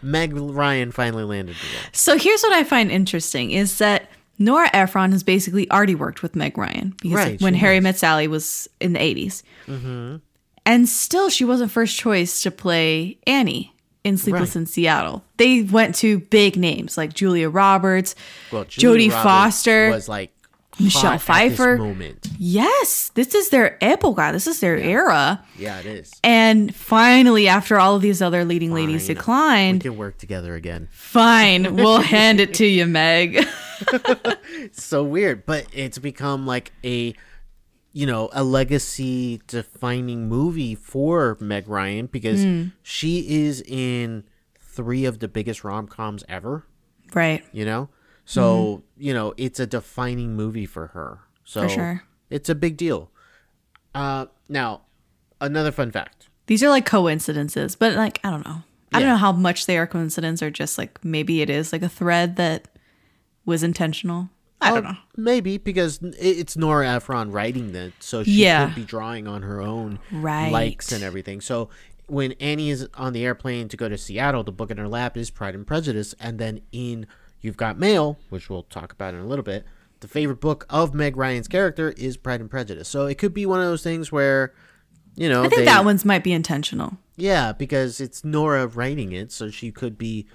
Meg Ryan finally landed the role. So here's what I find interesting is that Nora Ephron has basically already worked with Meg Ryan. Because right, when Harry was. Met Sally was in the eighties. Mm-hmm. And still she wasn't first choice to play Annie in Sleepless right. in Seattle. They went to big names like Julia Roberts, well, Julia Jodie Roberts Foster, was like Michelle Pfeiffer. At this moment. Yes, this is their epoca. This is their yeah. era. Yeah, it is. And finally, after all of these other leading Fine. ladies declined, we can work together again. Fine, we'll hand it to you, Meg. So weird, but it's become like a, you know, a legacy defining movie for Meg Ryan because mm. she is in three of the biggest rom-coms ever. Right. You know? So, mm. you know, it's a defining movie for her. So for sure. It's a big deal. Uh, now, another fun fact. These are like coincidences, but like, I don't know. I yeah. don't know how much they are coincidence or just like maybe it is like a thread that was intentional. I don't know. Uh, maybe because it's Nora Ephron writing that, so she yeah. could be drawing on her own right. likes and everything. So when Annie is on the airplane to go to Seattle, the book in her lap is Pride and Prejudice, and then in You've Got Mail, which we'll talk about in a little bit, the favorite book of Meg Ryan's character is Pride and Prejudice. So it could be one of those things where, you know, I think they, that one's might be intentional. Yeah, because it's Nora writing it, so she could be,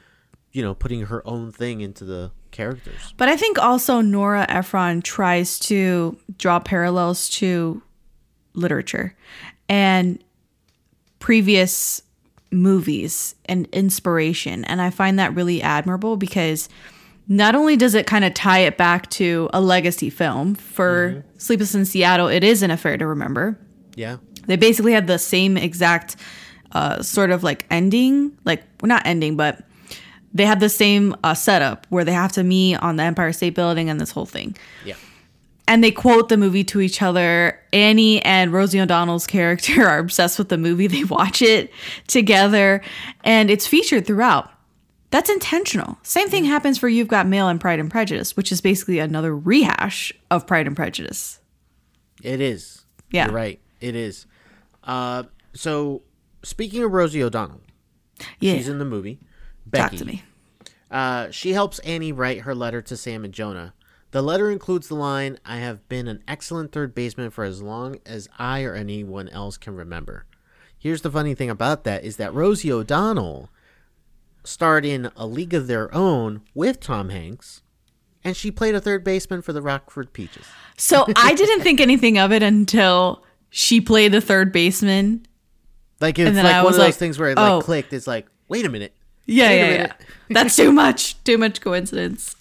you know, putting her own thing into the characters. But I think also Nora Ephron tries to draw parallels to literature and previous movies and inspiration. And I find that really admirable because not only does it kind of tie it back to a legacy film for mm-hmm. Sleepless in Seattle, it is An Affair to Remember. Yeah. They basically had the same exact uh, sort of like ending, like well, not ending, but they had the same uh, setup where they have to meet on the Empire State Building and this whole thing. Yeah. And they quote the movie to each other. Annie and Rosie O'Donnell's character are obsessed with the movie. They watch it together and it's featured throughout. That's intentional. Same thing happens for You've Got Mail and Pride and Prejudice, which is basically another rehash of Pride and Prejudice. It is. Yeah. You're right. It is. Uh, so speaking of Rosie O'Donnell, yeah. she's in the movie. Becky, talk to me. Uh, she helps Annie write her letter to Sam and Jonah. The letter includes the line, "I have been an excellent third baseman for as long as I or anyone else can remember." Here's the funny thing about that is that Rosie O'Donnell starred in A League of Their Own with Tom Hanks, and she played a third baseman for the Rockford Peaches. So I didn't think anything of it until she played the third baseman. Like it's like I one of like, those things where it like oh. clicked. It's like, wait a minute. Yeah, yeah, yeah. That's too much. Too much coincidence.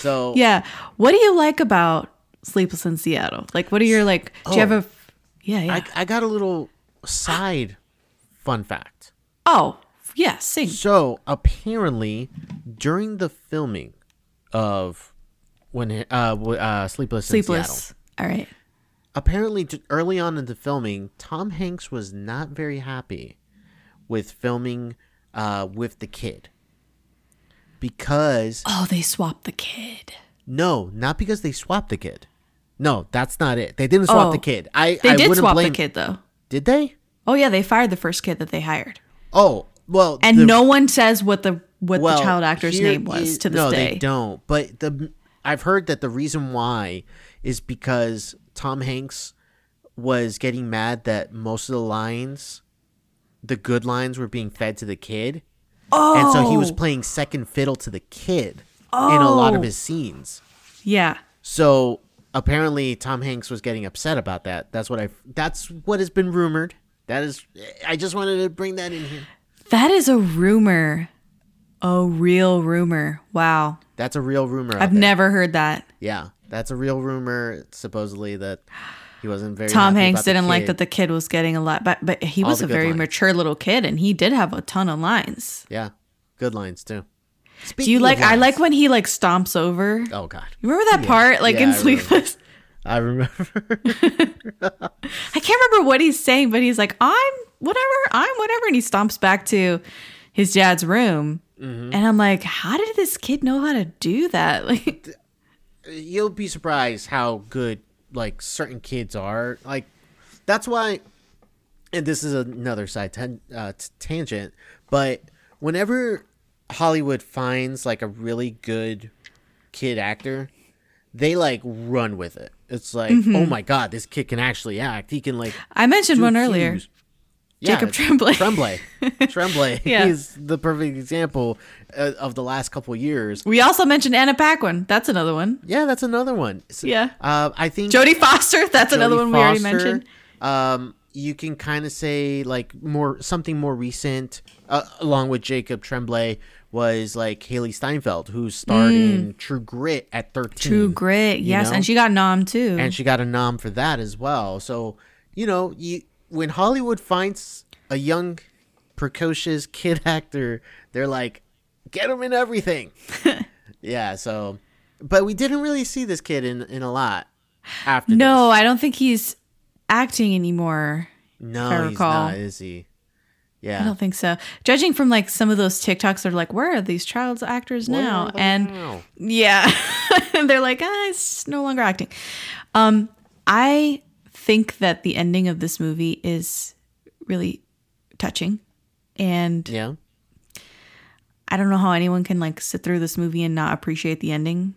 So yeah. What do you like about Sleepless in Seattle? Like, what are your, like, do oh, you have a, yeah, yeah. I, I got a little side fun fact. Oh, yeah, sing. So apparently during the filming of when uh, uh, Sleepless, Sleepless in Seattle. All right. Apparently early on in the filming, Tom Hanks was not very happy with filming Uh, with the kid, because oh, they swapped the kid. No, not because they swapped the kid. No, that's not it. They didn't swap oh, the kid. I they I did swap blame... the kid though. Did they? Oh yeah, they fired the first kid that they hired. Oh well, and the... no one says what the what well, the child actor's here, name was to this no, day. No, they don't. But the I've heard that the reason why is because Tom Hanks was getting mad that most of the lines. The good lines were being fed to the kid. Oh. And so he was playing second fiddle to the kid oh. in a lot of his scenes. Yeah. So apparently Tom Hanks was getting upset about that. That's what I that's what has been rumored. That is I just wanted to bring that in here. That is a rumor. A real rumor. Wow. That's a real rumor. I've never heard that. Yeah. That's a real rumor supposedly that he wasn't very Tom Hanks didn't like that the kid was getting a lot, but but he was a very mature little kid, and he did have a ton of lines. Yeah, good lines too. Do you like? I like when he like stomps over. Oh God! You remember that part, like in Sleepless? I remember. I can't remember what he's saying, but he's like, "I'm whatever, I'm whatever," and he stomps back to his dad's room, mm-hmm. and I'm like, "How did this kid know how to do that?" Like, you'll be surprised how good. Like certain kids are like, that's why, and this is another side ten, uh, t- tangent, but whenever Hollywood finds like a really good kid actor, they like run with it. It's like, mm-hmm. oh my God, this kid can actually act. He can like, I mentioned one earlier, yeah, Jacob Tremblay, Tremblay, Tremblay. yeah. He's the perfect example uh, of the last couple of years. We also mentioned Anna Paquin. That's another one. Yeah, that's another one. So, yeah, uh, I think Jodie Foster. That's Jodie another one Foster, we already mentioned. Um, you can kind of say like more something more recent, uh, along with Jacob Tremblay, was like Haley Steinfeld, who starred mm. in True Grit at thirteen. True Grit, yes, know? And she got nom too, and she got a nom for that as well. So you know you. When Hollywood finds a young, precocious kid actor, they're like, get him in everything. yeah, so... But we didn't really see this kid in, in a lot after No, this. I don't think he's acting anymore. No, he's not, is he? Yeah. I don't think so. Judging from, like, some of those TikToks, they're like, where are these child actors where now? And, now? yeah. they're like, ah, it's no longer acting. Um, I... think that the ending of this movie is really touching, and yeah, I don't know how anyone can like sit through this movie and not appreciate the ending.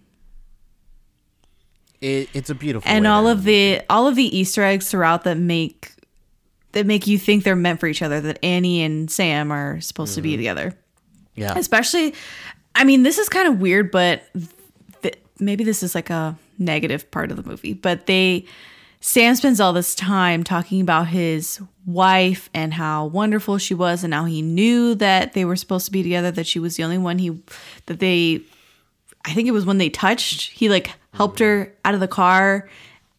It, it's a beautiful and way all of the all of the Easter eggs throughout that make that make you think they're meant for each other. That Annie and Sam are supposed mm-hmm. to be together. Yeah, especially. I mean, this is kind of weird, but th- maybe this is like a negative part of the movie, but they. Sam spends all this time talking about his wife and how wonderful she was and how he knew that they were supposed to be together, that she was the only one he that they I think it was when they touched, he like helped her out of the car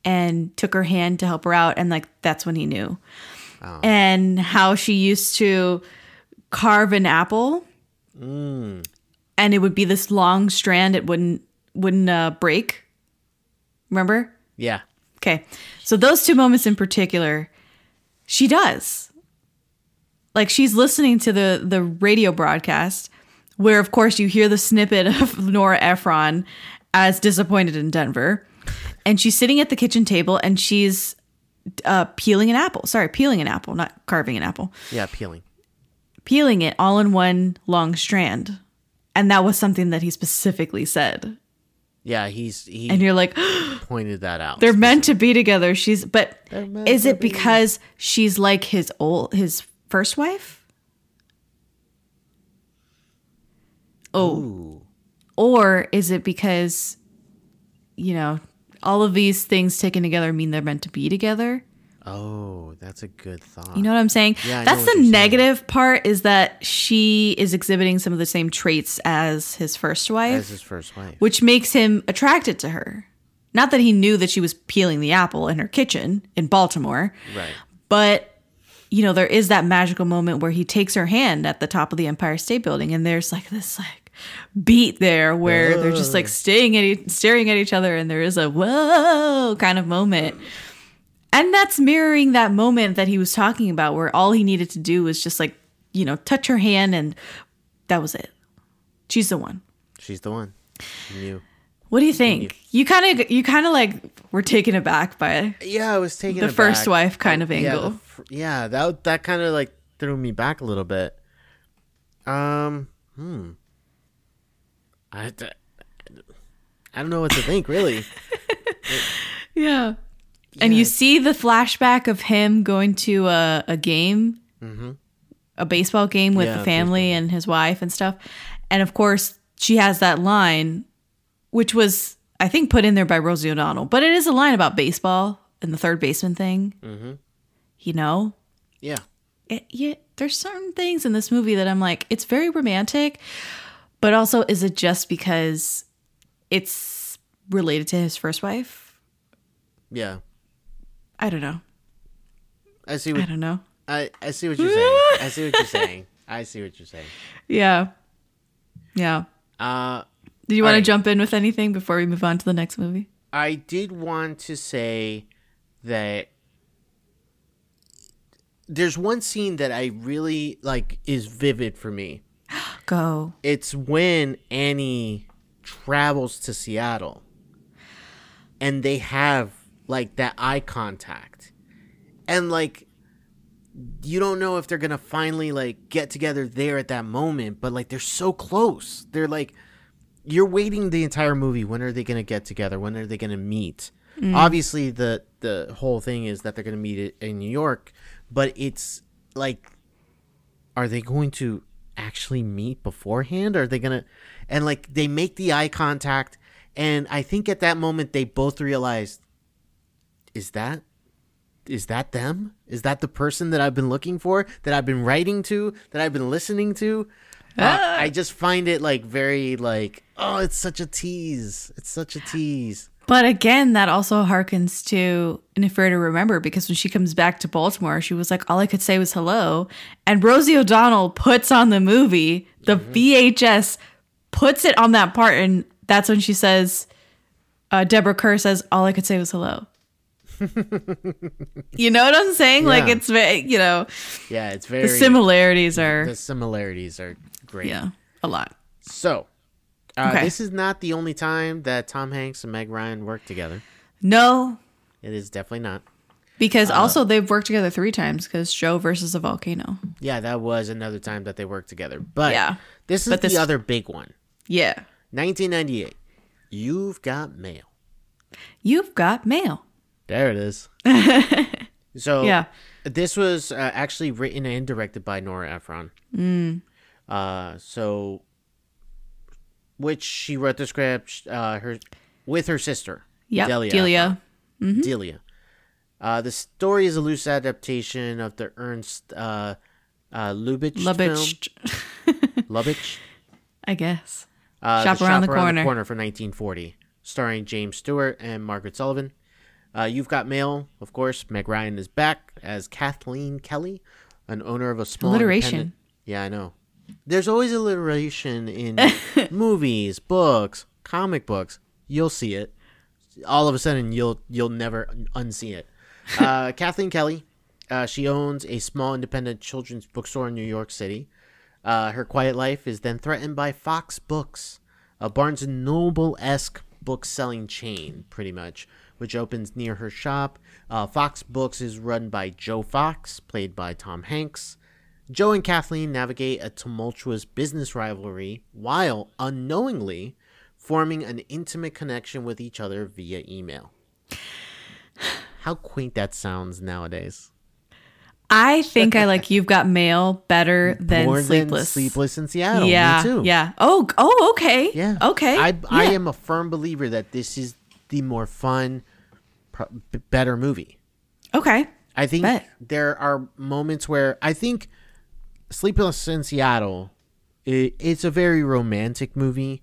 and took her hand to help her out. And like, that's when he knew. Oh. And how she used to carve an apple mm. and it would be this long strand. It wouldn't, wouldn't uh, break. Remember? Yeah. Okay. So those two moments in particular, she does. Like she's listening to the, the radio broadcast where, of course, you hear the snippet of Nora Ephron as disappointed in Denver. And she's sitting at the kitchen table and she's uh, peeling an apple. Sorry, peeling an apple, not carving an apple. Yeah, peeling. Peeling it all in one long strand. And that was something that he specifically said. Yeah, he's he and you're like pointed that out. They're meant to be together. She's but is it be because together. She's like his old his first wife? Oh, ooh. Or is it because, you know, all of these things taken together mean they're meant to be together? Oh, that's a good thought. You know what I'm saying? Yeah, that's the negative saying. Part is that she is exhibiting some of the same traits as his first wife. As his first wife. Which makes him attracted to her. Not that he knew that she was peeling the apple in her kitchen in Baltimore. Right. But, you know, there is that magical moment where he takes her hand at the top of the Empire State Building. And there's like this like beat there where whoa. They're just like staring at, e- staring at each other. And there is a whoa kind of moment. And that's mirroring that moment that he was talking about where all he needed to do was just like, you know, touch her hand and that was it. She's the one. She's the one. You. What do you think? You, you kind of you kind of like were taken aback by yeah, I was taken the aback. First wife kind of angle. Yeah, fr- yeah that that kind of like threw me back a little bit. Um, hmm. I, I don't know what to think, really. It, yeah. Yeah. And you see the flashback of him going to a, a game, mm-hmm. a baseball game with yeah, the family baseball. And his wife and stuff. And of course, she has that line, which was, I think, put in there by Rosie O'Donnell. But it is a line about baseball and the third baseman thing. Mm-hmm. You know? Yeah. It, yeah. There's certain things in this movie that I'm like, it's very romantic. But also, is it just because it's related to his first wife? Yeah. I don't know. I see. What, I don't know. I, I see what you're saying. I see what you're saying. I see what you're saying. Yeah. Yeah. Uh, do you want right. to jump in with anything before we move on to the next movie? I did want to say that there's one scene that I really like is vivid for me. Go. It's when Annie travels to Seattle and they have like that eye contact and like you don't know if they're gonna finally like get together there at that moment, but like they're so close. They're like, you're waiting the entire movie, when are they gonna get together, when are they gonna meet? mm. Obviously the the whole thing is that they're gonna meet in New York, but it's like, are they going to actually meet beforehand? Are they gonna and like they make the eye contact, and I think at that moment they both realized, Is that, is that them? Is that the person that I've been looking for, that I've been writing to, that I've been listening to? Ah. Uh, I just find it like very like, oh, it's such a tease. It's such a tease. But again, that also harkens to An Affair to Remember, because when she comes back to Baltimore, she was like, all I could say was hello. And Rosie O'Donnell puts on the movie, the mm-hmm. V H S puts it on that part. And that's when she says, uh, Deborah Kerr says, all I could say was hello. You know what I'm saying? Yeah. Like it's very, you know, yeah, it's very, the similarities are the similarities are great. Yeah, a lot. So uh, okay. This is not the only time that Tom Hanks and Meg Ryan worked together. No, it is definitely not, because uh, also they've worked together three times, because Joe versus a volcano. Yeah, that was another time that they worked together. But yeah, this is but the this... other big one. Yeah, nineteen ninety-eight. You've got mail. You've got mail. There it is. So yeah. This was uh, actually written and directed by Nora Ephron. Mm. Uh, so, which she wrote the script uh, her with her sister, yep. Delia. Delia. Mm-hmm. Delia. Uh, the story is a loose adaptation of the Ernst uh, uh, Lubitsch Lubitsch. film. Lubitsch? I guess. Uh, Shop, the Around, Shop the, Around the Corner from nineteen forty, starring James Stewart and Margaret Sullivan. Uh, You've Got Mail, of course. Meg Ryan is back as Kathleen Kelly, an owner of a small alliteration. Yeah, I know. There's always alliteration in movies, books, comic books. You'll see it. All of a sudden, you'll you'll never unsee it. Uh, Kathleen Kelly, uh, she owns a small independent children's bookstore in New York City. Uh, her quiet life is then threatened by Fox Books, a Barnes and Noble-esque book-selling chain, pretty much, which opens near her shop. Uh, Fox Books is run by Joe Fox, played by Tom Hanks. Joe and Kathleen navigate a tumultuous business rivalry while unknowingly forming an intimate connection with each other via email. How quaint that sounds nowadays. I think I like You've Got Mail better than More Sleepless. Than Sleepless in Seattle. Yeah, me too. Yeah. Oh, oh, okay. Yeah. Okay. I, yeah. I am a firm believer that this is the more fun, pro- better movie. Okay. I think Bet. there are moments where I think Sleepless in Seattle, it, it's a very romantic movie.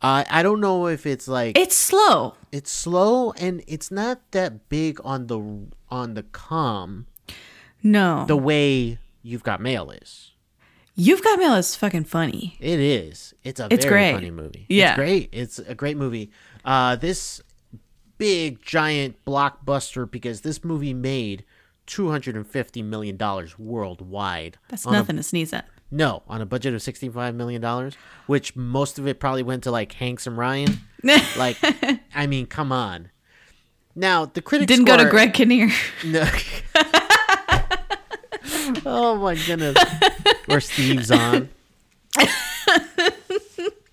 Uh, I don't know if it's like it's slow. It's slow, and it's not that big on the on the calm. No, the way You've Got Mail is. You've Got Mail is fucking funny. It is. It's a it's very great. funny movie. Yeah, it's great. It's a great movie. Uh, this big giant blockbuster, because this movie made two hundred and fifty million dollars worldwide. That's nothing a- to sneeze at. No, on a budget of sixty-five million dollars, which most of it probably went to like Hanks and Ryan. Like, I mean, come on. Now, the critics didn't score, go to Greg Kinnear. No. Oh my goodness. Or Steve Zahn.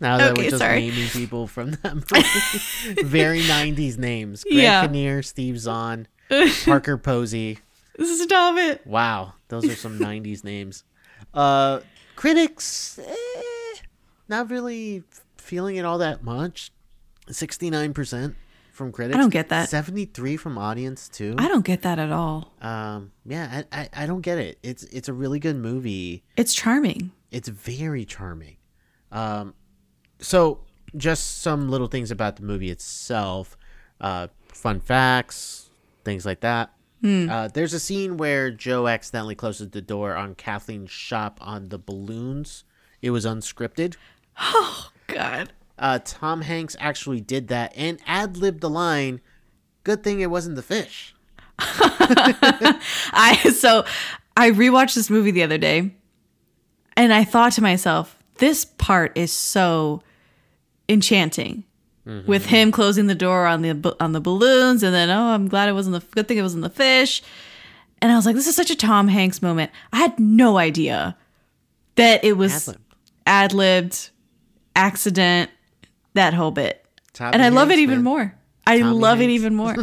Now that okay, we're just sorry. naming people from that movie. Very nineties names. Greg yeah. Kinnear, Steve Zahn, Parker Posey. Stop it. Wow, those are some nineties names. Uh, critics, eh, not really feeling it all that much. sixty-nine percent from critics. I don't get that. seventy-three from audience too. I don't get that at all. Um, yeah, I, I, I don't get it. It's it's a really good movie. It's charming. It's very charming. Um, so just some little things about the movie itself. Uh, fun facts, things like that. Uh, there's a scene where Joe accidentally closes the door on Kathleen's shop on the balloons. It was unscripted. Oh, God. Uh, Tom Hanks actually did that and ad-libbed the line, "Good thing it wasn't the fish." I So I rewatched this movie the other day, and I thought to myself, this part is so enchanting. Mm-hmm. With him closing the door on the on the balloons, and then oh, I'm glad it wasn't the good thing it wasn't the fish, and I was like, this is such a Tom Hanks moment. I had no idea that it was ad libbed, accident, that whole bit, Tommy and I Hanks, love it even man. more. I Tommy love Hanks. it even more.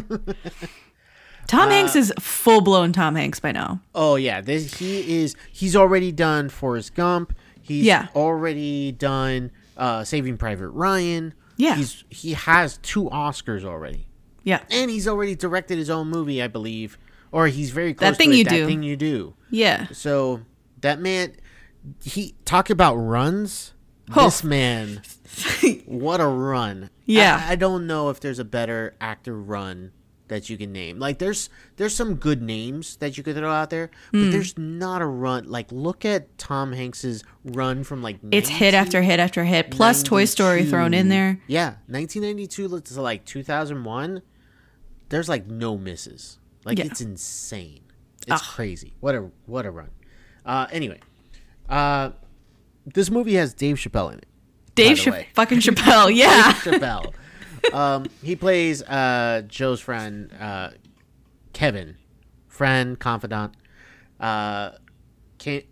Tom uh, Hanks is full blown Tom Hanks by now. Oh yeah, this, he is. He's already done Forrest Gump. He's yeah. already done uh, Saving Private Ryan. Yeah, he's he has two Oscars already. Yeah, and he's already directed his own movie, I believe, or he's very close that thing to it, you that do. thing you do. Yeah. So that man, he talk about runs. Oh. This man, what a run! Yeah, I, I don't know if there's a better actor run that you can name. Like there's there's some good names that you could throw out there, but mm. there's not a run. Like look at Tom Hanks's run from like it's ninety hit after hit after hit, plus ninety-two Toy Story thrown in there. Yeah, nineteen ninety-two to like two thousand one, there's like no misses. Like yeah. it's insane. It's Ugh. crazy. What a what a run. Uh, anyway, uh, this movie has Dave Chappelle in it. Dave Ch- fucking Chappelle. Yeah. Dave Chappelle. Um, he plays uh, Joe's friend, uh, Kevin, friend, confidant. Uh, can,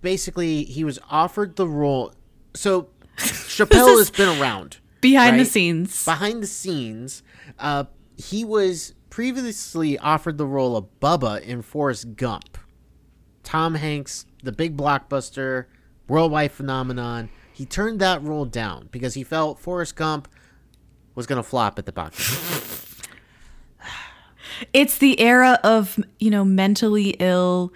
basically, he was offered the role. So Chappelle has been around. Behind right? the scenes. Behind the scenes. Uh, he was previously offered the role of Bubba in Forrest Gump. Tom Hanks, the big blockbuster, worldwide phenomenon. He turned that role down because he felt Forrest Gump was going to flop at the box. It's the era of, you know, mentally ill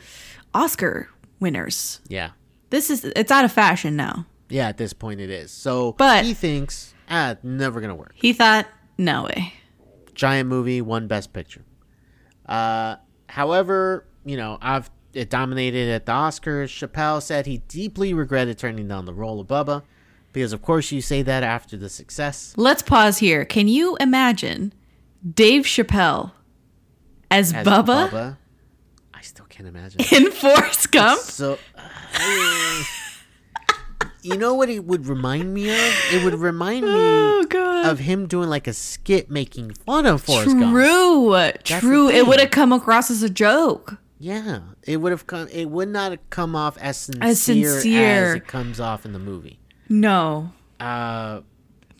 Oscar winners. Yeah. This is, it's out of fashion now. Yeah, at this point it is. So but he thinks, ah, never going to work. He thought, no way. Giant movie, won Best Picture. Uh, however, you know, I've it dominated at the Oscars. Chappelle said he deeply regretted turning down the role of Bubba because, of course, you say that after the success. Let's pause here. Can you imagine Dave Chappelle as, as Bubba? Bubba? I still can't imagine. In Forrest Gump? It's so, uh, you know what it would remind me of? It would remind me oh, God. of him doing like a skit making fun of Forrest True. Gump. True. True. It would have come across as a joke. Yeah. It would have come. It would not have come off as sincere, as sincere as it comes off in the movie. No. Uh,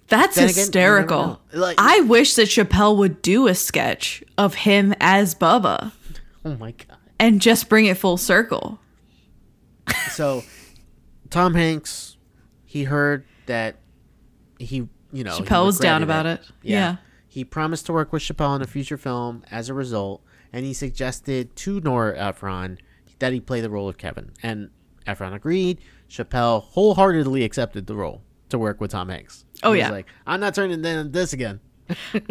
That's hysterical. Again, I, like, I wish that Chappelle would do a sketch of him as Bubba. Oh, my God. And just bring it full circle. So, Tom Hanks, he heard that he, you know. Chappelle was down about it. it. Yeah. yeah. He promised to work with Chappelle in a future film as a result, and he suggested to Nora Ephron that he play the role of Kevin. And Ephron agreed. Chappelle wholeheartedly accepted the role to work with Tom Hanks. Oh, he yeah. was like, I'm not turning down this again.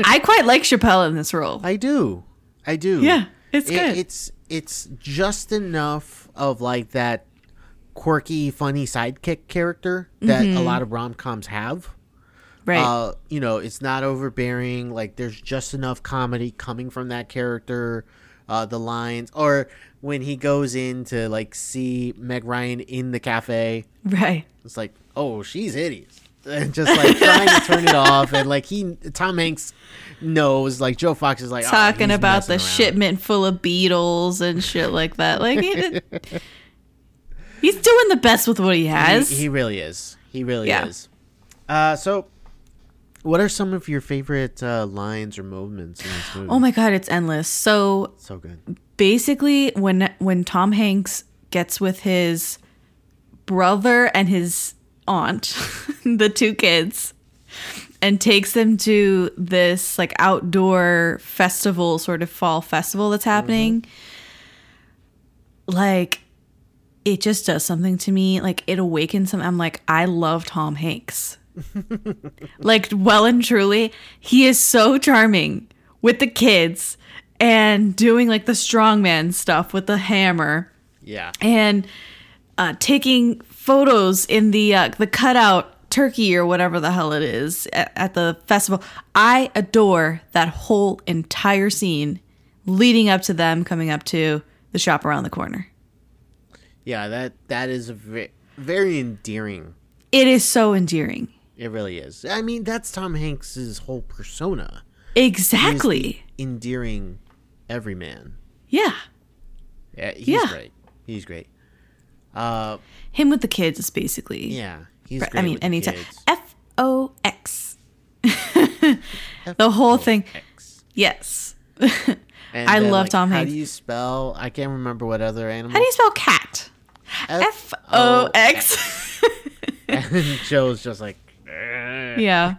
I quite like Chappelle in this role. I do. I do. Yeah, it's it, good. It's it's just enough of like that quirky, funny sidekick character that mm-hmm. a lot of rom-coms have. Right. Uh, you know, it's not overbearing. Like, there's just enough comedy coming from that character. Uh, the lines, or when he goes in to like see Meg Ryan in the cafe, right? It's like, oh, she's hideous, and just like trying to turn it off, and like he, Tom Hanks knows, like Joe Fox is like talking oh, about the around. shipment full of beetles and shit like that. Like he, he's doing the best with what he has. He, he really is. He really yeah. is. Uh, so. What are some of your favorite uh, lines or moments in this movie? Oh, my God. It's endless. So so good. Basically, when when Tom Hanks gets with his brother and his aunt, the two kids, and takes them to this like outdoor festival, sort of fall festival that's happening, mm-hmm. like it just does something to me. Like it awakens something. I'm like, I love Tom Hanks. Like, well and truly, he is so charming with the kids and doing like the strongman stuff with the hammer. Yeah. And uh, taking photos in the uh, the cutout turkey or whatever the hell it is at, at the festival. I adore that whole entire scene leading up to them coming up to the shop around the corner. Yeah, that that is a very, very endearing. It is so endearing. It really is. I mean, that's Tom Hanks' whole persona. Exactly. Endearing every man. Yeah. Yeah. He's yeah. great. He's great. Uh, Him with the kids is basically. Yeah. He's great. I mean, with anytime. F O X. The whole thing. F O X. Yes. I love like, Tom Hanks. How do you spell? I can't remember what other animal. How do you spell cat? F O X. And Joe's just like, eh. Yeah.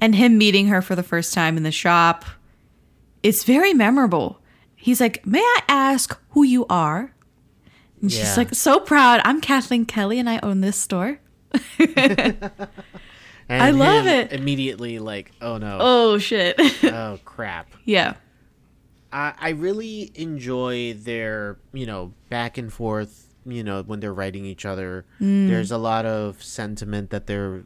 And him meeting her for the first time in the shop. It's very memorable. He's like, may I ask who you are? And yeah. she's like, so proud. I'm Kathleen Kelly and I own this store. I love it. Immediately like, oh no. Oh shit. Oh crap. Yeah. I, I really enjoy their, you know, back and forth. You know, when they're writing each other, mm. there's a lot of sentiment that they're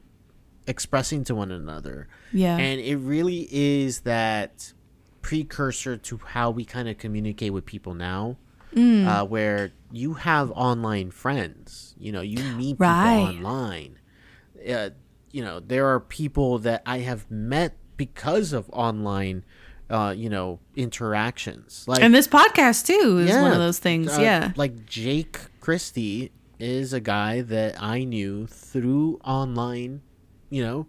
expressing to one another. Yeah. And it really is that precursor to how we kind of communicate with people now, mm. uh, where you have online friends. You know, you meet right. people online. Uh, you know, there are people that I have met because of online Uh, you know, interactions. Like, and this podcast, too, is yeah, one of those things, uh, yeah. Like, Jake Christie is a guy that I knew through online, you know,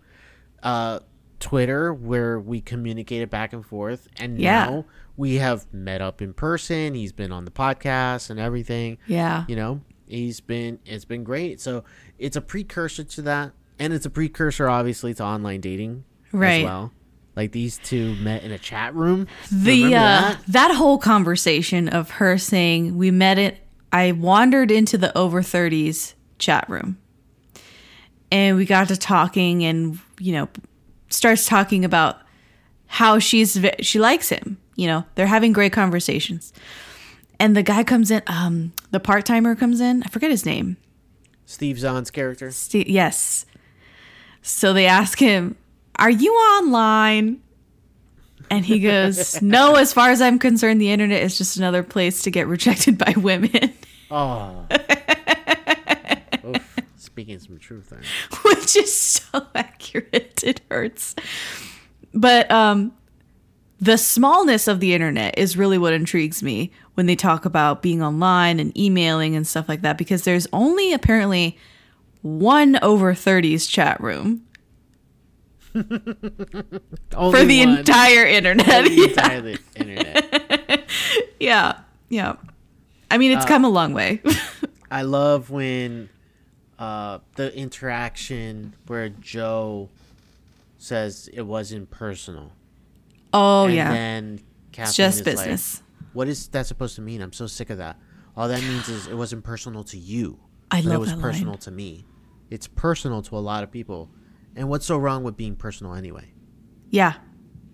uh, Twitter, where we communicated back and forth. And yeah. now we have met up in person. He's been on the podcast and everything. Yeah. You know, he's been, it's been great. So it's a precursor to that. And it's a precursor, obviously, to online dating right. as well. Like these two met in a chat room. The uh, that? that whole conversation of her saying we met it. I wandered into the over thirties chat room, And we got to talking, and, you know, starts talking about how she's she likes him. You know, they're having great conversations. And the guy comes in, um, the part-timer comes in. I forget his name. Steve Zahn's character. Steve, yes. So they ask him, are you online? And he goes, no, as far as I'm concerned, the internet is just another place to get rejected by women. Oh. Oof, speaking some truth there. Which is so accurate. It hurts. But um, the smallness of the internet is really what intrigues me when they talk about being online and emailing and stuff like that, because there's only apparently one over thirties chat room for the one. entire internet. The entire yeah. internet. yeah, yeah. I mean, it's uh, come a long way. I love when uh, the interaction where Joe says it wasn't personal. Oh, and yeah. And then Catherine it's just is business. Like, what is that supposed to mean? I'm so sick of that. All that means is it wasn't personal to you. I love it was that personal line. To me. It's personal to a lot of people. And what's so wrong with being personal anyway? Yeah.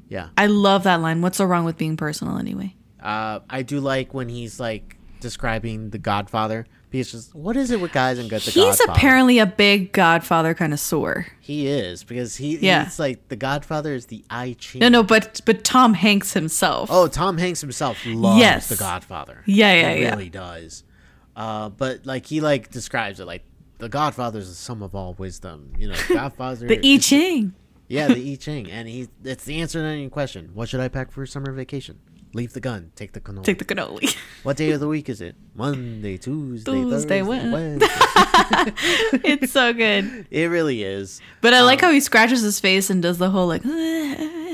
Yeah. I love that line. What's so wrong with being personal anyway? Uh, I do like when he's like describing The Godfather. He's just, what is it with guys and guts? He's Godfather? Apparently a big Godfather connoisseur. He is, because he, yeah. he's like, the Godfather is the I Ching. No, no, but but Tom Hanks himself. Oh, Tom Hanks himself loves yes. The Godfather. Yeah, yeah, he yeah. He really does. Uh, but like he like describes it like, the Godfather is the sum of all wisdom. You know, Godfather. the I Ching. Yeah, the I Ching. And he it's the answer to any question. What should I pack for summer vacation? Leave the gun. Take the cannoli. Take the cannoli. What day of the week is it? Monday, Tuesday, Tuesday, Thursday, Wednesday. It's so good. It really is. But I um, like how he scratches his face and does the whole like. yeah,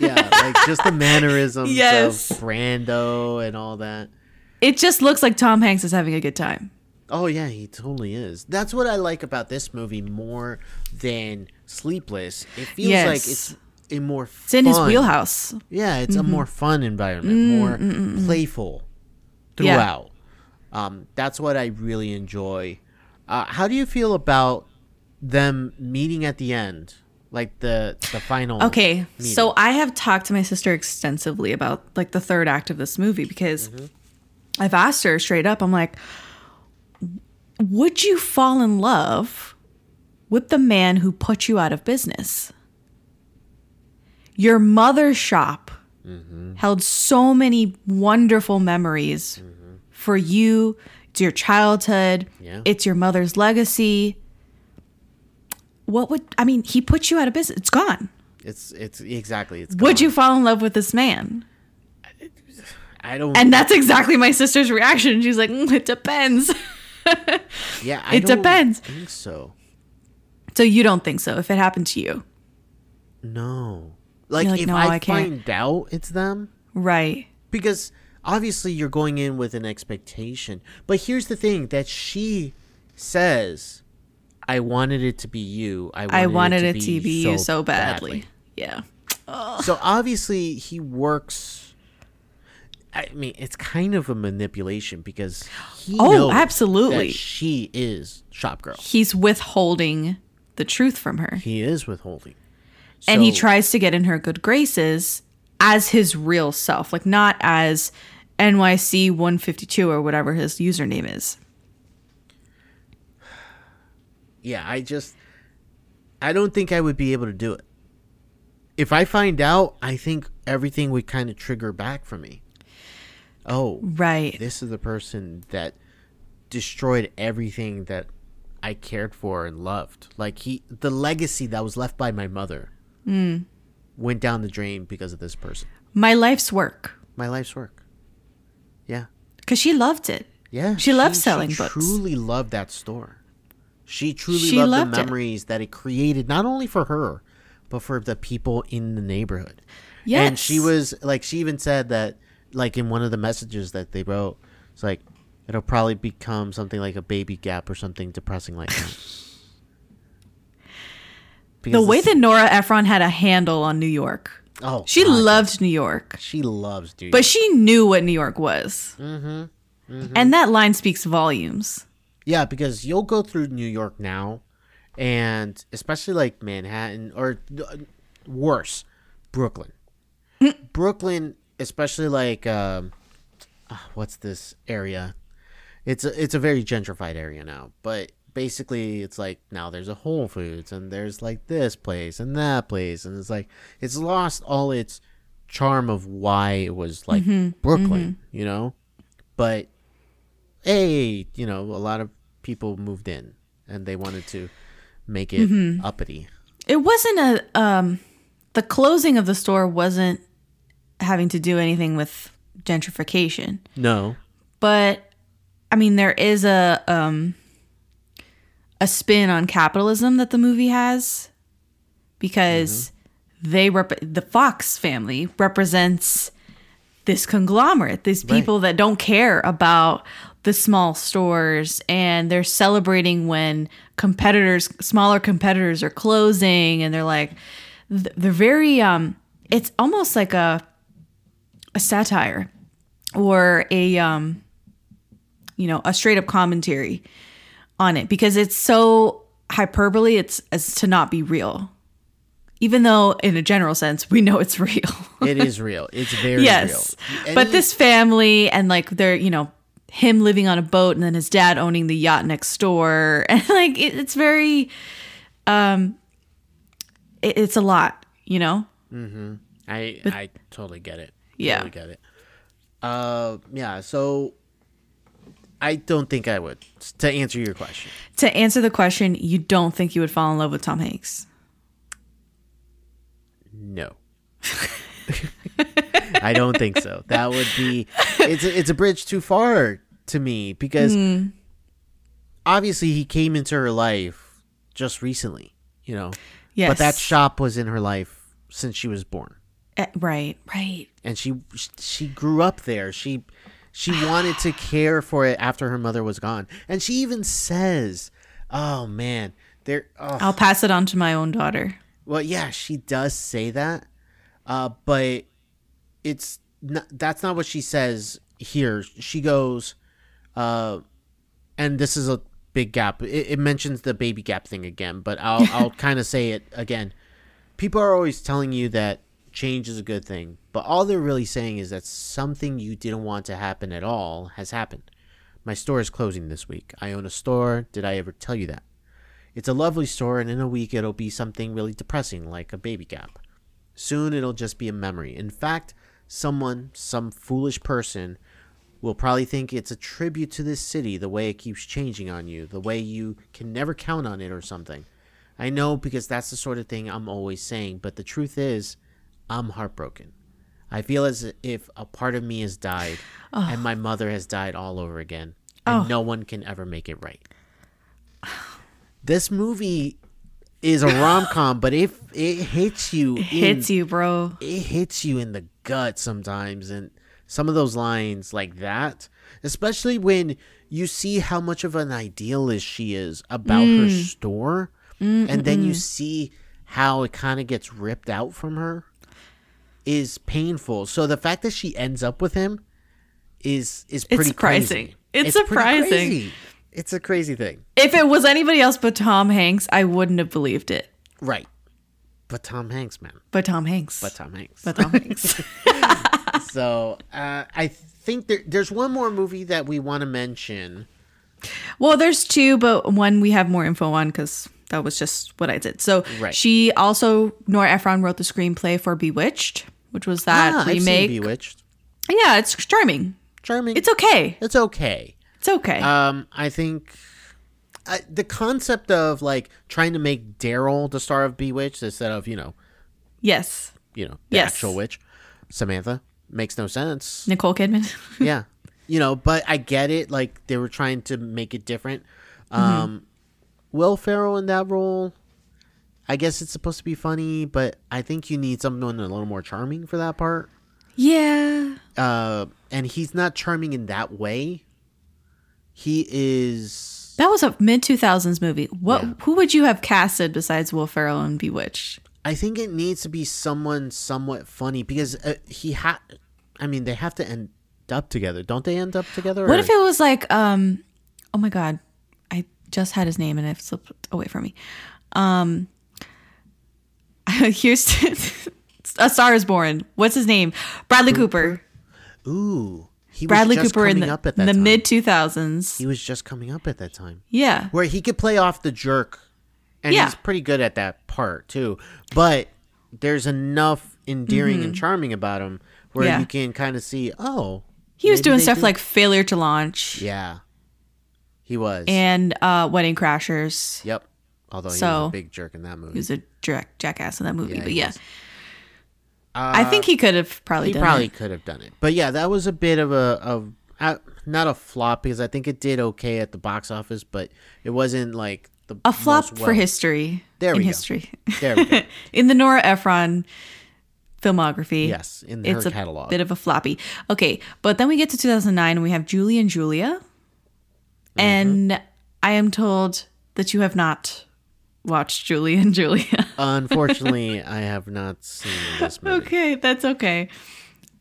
like just the mannerisms yes. of Brando and all that. It just looks like Tom Hanks is having a good time. Oh, yeah, he totally is. That's what I like about this movie more than Sleepless. It feels yes. like it's... A more fun, it's in his wheelhouse. Yeah, it's mm-hmm. a more fun environment, mm-hmm. more mm-hmm. playful throughout. Yeah. Um, that's what I really enjoy. Uh, how do you feel about them meeting at the end, like the the final? Okay, meeting? So I have talked to my sister extensively about like the third act of this movie, because mm-hmm. I've asked her straight up. I'm like, would you fall in love with the man who put you out of business? Your mother's shop mm-hmm. held so many wonderful memories mm-hmm. for you. It's your childhood. Yeah. It's your mother's legacy. What would, I mean, he put you out of business. It's gone. It's, it's exactly. It's gone. Would you fall in love with this man? I don't. And that's exactly my sister's reaction. She's like, mm, it depends. yeah. I it don't depends. I think so. So you don't think so if it happened to you? No. Like, like, if no, I, I find out it's them. Right. Because obviously you're going in with an expectation. But here's the thing that she says, I wanted it to be you. I wanted, I wanted it, it to be, be so you so badly. badly. Yeah. Ugh. So obviously he works. I mean, it's kind of a manipulation because he oh, knows absolutely. That she is shop girl. He's withholding the truth from her. He is withholding. So, and he tries to get in her good graces as his real self, like not as N Y C one fifty-two or whatever his username is. Yeah, I just, I don't think I would be able to do it. If I find out, I think everything would kind of trigger back for me. Oh, right. This is the person that destroyed everything that I cared for and loved. Like he, the legacy that was left by my mother. Mm. Went down the drain because of this person. My life's work. My life's work. Yeah. Because she loved it. Yeah. She, she loved selling she books. She truly loved that store. She truly she loved, loved the memories it. That it created, not only for her, but for the people in the neighborhood. Yes. And she was, like, she even said that, like, in one of the messages that they wrote, it's like, it'll probably become something like a Baby Gap or something depressing like that. Because the way that Nora Ephron had a handle on New York. Oh, she God. loved New York. She loves New York. But she knew what New York was. Mm-hmm. Mm-hmm. And that line speaks volumes. Yeah, because you'll go through New York now and especially like Manhattan, or uh, worse, Brooklyn. Brooklyn, especially like um, what's this area? It's a, it's a very gentrified area now, but basically it's like now there's a Whole Foods and there's like this place and that place, and it's like it's lost all its charm of why it was like mm-hmm. Brooklyn, mm-hmm. you know? But hey, you know, a lot of people moved in and they wanted to make it mm-hmm. uppity. It wasn't a um, the closing of the store wasn't having to do anything with gentrification. No. But I mean, there is a um, a spin on capitalism that the movie has, because mm-hmm. they rep- the Fox family represents this conglomerate, these people right. that don't care about the small stores, and they're celebrating when competitors, smaller competitors, are closing, and they're like, they're very. Um, it's almost like a a satire or a. Um, you know, a straight up commentary on it, because it's so hyperbole, it's as to not be real, even though in a general sense, we know it's real. It is real. It's very yes. real. And but this family and like they're, you know, him living on a boat and then his dad owning the yacht next door. And like, it, it's very, um, it, it's a lot, you know? Mm-hmm. I, but, I totally get it. Yeah. Totally get it. Uh, yeah. So, I don't think I would. To answer your question. To answer the question, you don't think you would fall in love with Tom Hanks? No. I don't think so. That would be... It's a, it's a bridge too far to me, because mm. obviously he came into her life just recently, you know? Yes. But that shop was in her life since she was born. Uh, right, right. And she she grew up there. She... She wanted to care for it after her mother was gone. And she even says, oh, man, there. Oh. I'll pass it on to my own daughter. Well, yeah, she does say that. Uh, but it's not, that's not what she says here. She goes, uh, and this is a big gap. It, it mentions the baby gap thing again, but I'll, I'll kind of say it again. People are always telling you that change is a good thing, but all they're really saying is that something you didn't want to happen at all has happened. My store is closing this week. I own a store. Did I ever tell you that? It's a lovely store, and in a week it'll be something really depressing, like a baby gap. Soon it'll just be a memory. In fact, someone, some foolish person, will probably think it's a tribute to this city, the way it keeps changing on you, the way you can never count on it or something. I know, because that's the sort of thing I'm always saying, but the truth is, I'm heartbroken. I feel as if a part of me has died oh. and my mother has died all over again, and oh. no one can ever make it right. This movie is a rom-com, but if it hits you, it in, hits you, bro. It hits you in the gut sometimes, and some of those lines like that, especially when you see how much of an idealist she is about mm. her store, Mm-mm-mm. and then you see how it kind of gets ripped out from her. Is painful. So the fact that she ends up with him is is pretty it's surprising. Crazy. It's, it's surprising. Crazy. It's a crazy thing. If it was anybody else but Tom Hanks, I wouldn't have believed it. Right. But Tom Hanks, man. But Tom Hanks. But Tom Hanks. But Tom Hanks. So uh, I think there, there's one more movie that we want to mention. Well, there's two, but one we have more info on because... That was just what I did. So right. she also, Nora Ephron wrote the screenplay for Bewitched, which was that ah, remake. I've seen Bewitched. Yeah, it's charming. Charming. It's okay. It's okay. It's okay. Um, I think I, the concept of like trying to make Daryl the star of Bewitched instead of, you know. Yes. You know, the yes. actual witch, Samantha, makes no sense. Nicole Kidman. Yeah. You know, but I get it. Like they were trying to make it different. Um mm-hmm. Will Ferrell in that role, I guess it's supposed to be funny, but I think you need someone a little more charming for that part. Yeah. Uh, and he's not charming in that way. He is... That was a mid two thousands movie. What? Yeah. Who would you have casted besides Will Ferrell in Bewitched? I think it needs to be someone somewhat funny, because uh, he had... I mean, they have to end up together. Don't they end up together? What or? If it was like... um? Oh my God. just had his name and it slipped away from me. Um, Houston, A Star Is Born. What's his name? Bradley Cooper. Cooper. Ooh. He Bradley was just Cooper in the, up at that the time. mid two thousands. He was just coming up at that time. Yeah. Where he could play off the jerk. And yeah. he's pretty good at that part, too. But there's enough endearing mm-hmm. and charming about him where yeah. you can kind of see, oh. He was doing stuff do. like Failure to Launch. Yeah. He was. And uh, Wedding Crashers. Yep. Although so, he was a big jerk in that movie. He was a jack- jackass in that movie. Yeah, but yeah. Was. Uh, I think he could have probably done it. He probably could have done it. But yeah, that was a bit of a, of, uh, not a flop, because I think it did okay at the box office, but it wasn't like the A flop most well- for history. There we in go. History. There we go. In the Nora Ephron filmography. Yes, in her it's catalog. It's a bit of a floppy. Okay, but then we get to two thousand nine and we have Julie and Julia. Mm-hmm. And I am told that you have not watched Julie and Julia. Unfortunately, I have not seen this movie. Okay, that's okay.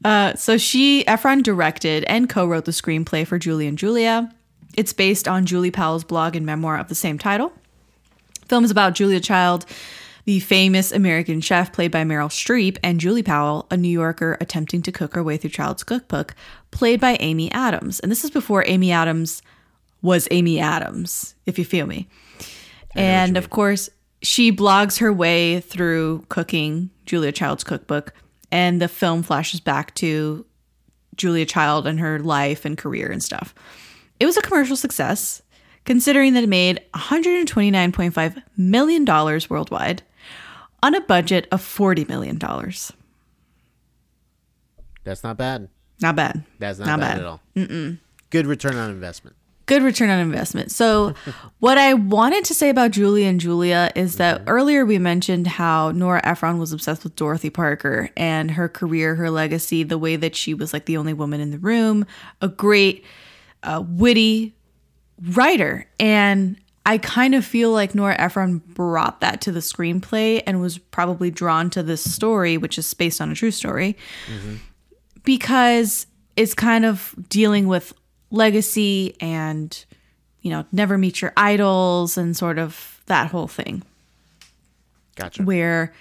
Uh, so she, Ephron directed and co-wrote the screenplay for Julie and Julia. It's based on Julie Powell's blog and memoir of the same title. The film is about Julia Child, the famous American chef played by Meryl Streep, and Julie Powell, a New Yorker attempting to cook her way through Child's cookbook, played by Amy Adams. And this is before Amy Adams was Amy Adams, if you feel me. And of course, she blogs her way through cooking Julia Child's cookbook, and the film flashes back to Julia Child and her life and career and stuff. It was a commercial success, considering that it made one hundred twenty-nine point five million dollars worldwide on a budget of forty million dollars. That's not bad. Not bad. That's not, not bad, bad at all. Mm-mm. Good return on investment. Good return on investment. So what I wanted to say about Julie and Julia is that mm-hmm. earlier we mentioned how Nora Ephron was obsessed with Dorothy Parker and her career, her legacy, the way that she was like the only woman in the room, a great uh, witty writer. And I kind of feel like Nora Ephron brought that to the screenplay and was probably drawn to this story, which is based on a true story, mm-hmm. because it's kind of dealing with legacy and, you know, never meet your idols and sort of that whole thing. Gotcha. Where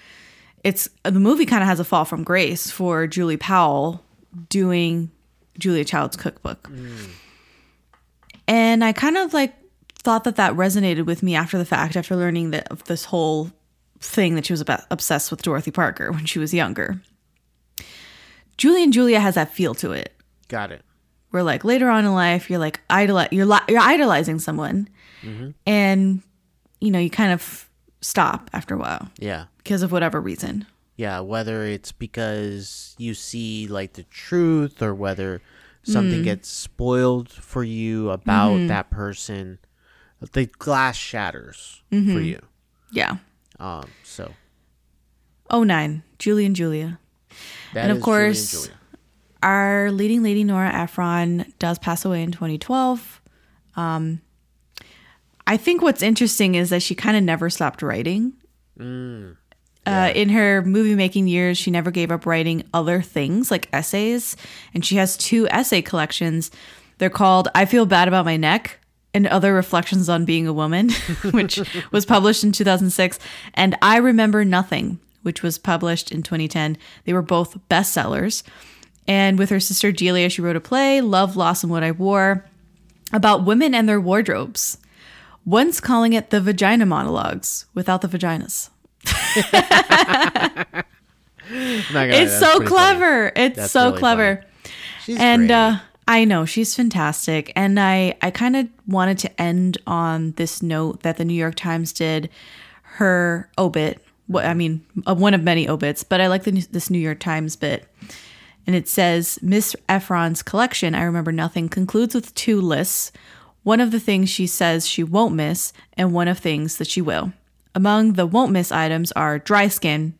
it's the movie kind of has a fall from grace for Julie Powell doing Julia Child's cookbook. Mm. And I kind of like thought that that resonated with me after the fact, after learning that of this whole thing that she was about, obsessed with Dorothy Parker when she was younger. Julie and Julia has that feel to it. Got it. Where like later on in life, you're like idol, you're li- you're idolizing someone, mm-hmm. and you know you kind of stop after a while, yeah, because of whatever reason. Yeah, whether it's because you see like the truth, or whether something mm. gets spoiled for you about mm-hmm. that person, the glass shatters mm-hmm. for you. Yeah. Um. So. Oh nine, Julie and Julia, that and of is course. Julie and Julia. Our leading lady, Nora Ephron, does pass away in twenty twelve. Um, I think what's interesting is that she kind of never stopped writing. Mm, yeah. uh, in her movie-making years, she never gave up writing other things like essays. And she has two essay collections. They're called I Feel Bad About My Neck and Other Reflections on Being a Woman, which was published in two thousand six. And I Remember Nothing, which was published in twenty ten. They were both bestsellers. And with her sister Delia, she wrote a play, Love, Loss, and What I Wore, about women and their wardrobes, once calling it The Vagina Monologues, without the vaginas. It's so clever. It's so clever. And uh, I know, she's fantastic. And I, I kind of wanted to end on this note that the New York Times did her obit. Well, I mean, one of many obits, but I like the, this New York Times bit. And it says, Miss Ephron's collection, I Remember Nothing, concludes with two lists. One of the things she says she won't miss, and one of things that she will. Among the won't miss items are Dry Skin,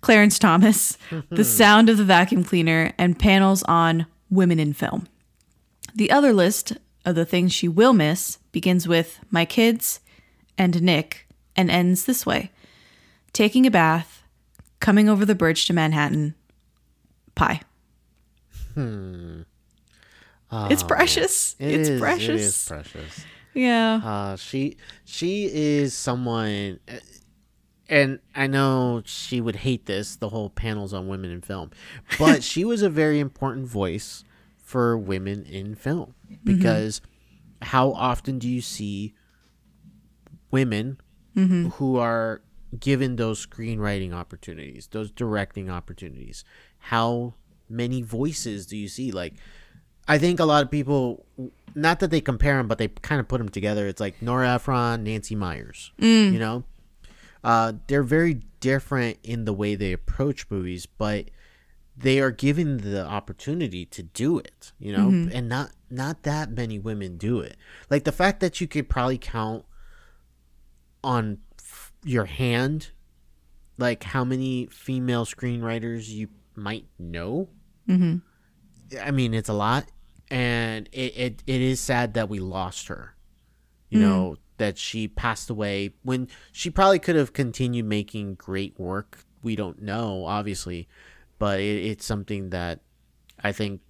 Clarence Thomas, The Sound of the Vacuum Cleaner, and panels on women in film. The other list of the things she will miss begins with My Kids and Nick, and ends this way. Taking a bath, coming over the bridge to Manhattan, pie. Hmm. Oh, it's precious. It it's is, precious. It is precious. Yeah. Uh, she she is someone, and I know she would hate this, the whole panels on women in film, but she was a very important voice for women in film, because mm-hmm. how often do you see women mm-hmm. who are given those screenwriting opportunities, those directing opportunities? How many voices do you see? Like, I think a lot of people, not that they compare them, but they kind of put them together. It's like Nora Ephron, Nancy Meyers, mm. you know? Uh, they're very different in the way they approach movies, but they are given the opportunity to do it, you know? Mm-hmm. And not, not that many women do it. Like, the fact that you could probably count on f- your hand, like, how many female screenwriters you might know. Mm-hmm. I mean, it's a lot. And it, it, it is sad that we lost her, you mm-hmm. know, that she passed away when she probably could have continued making great work. We don't know, obviously, but it, it's something that I think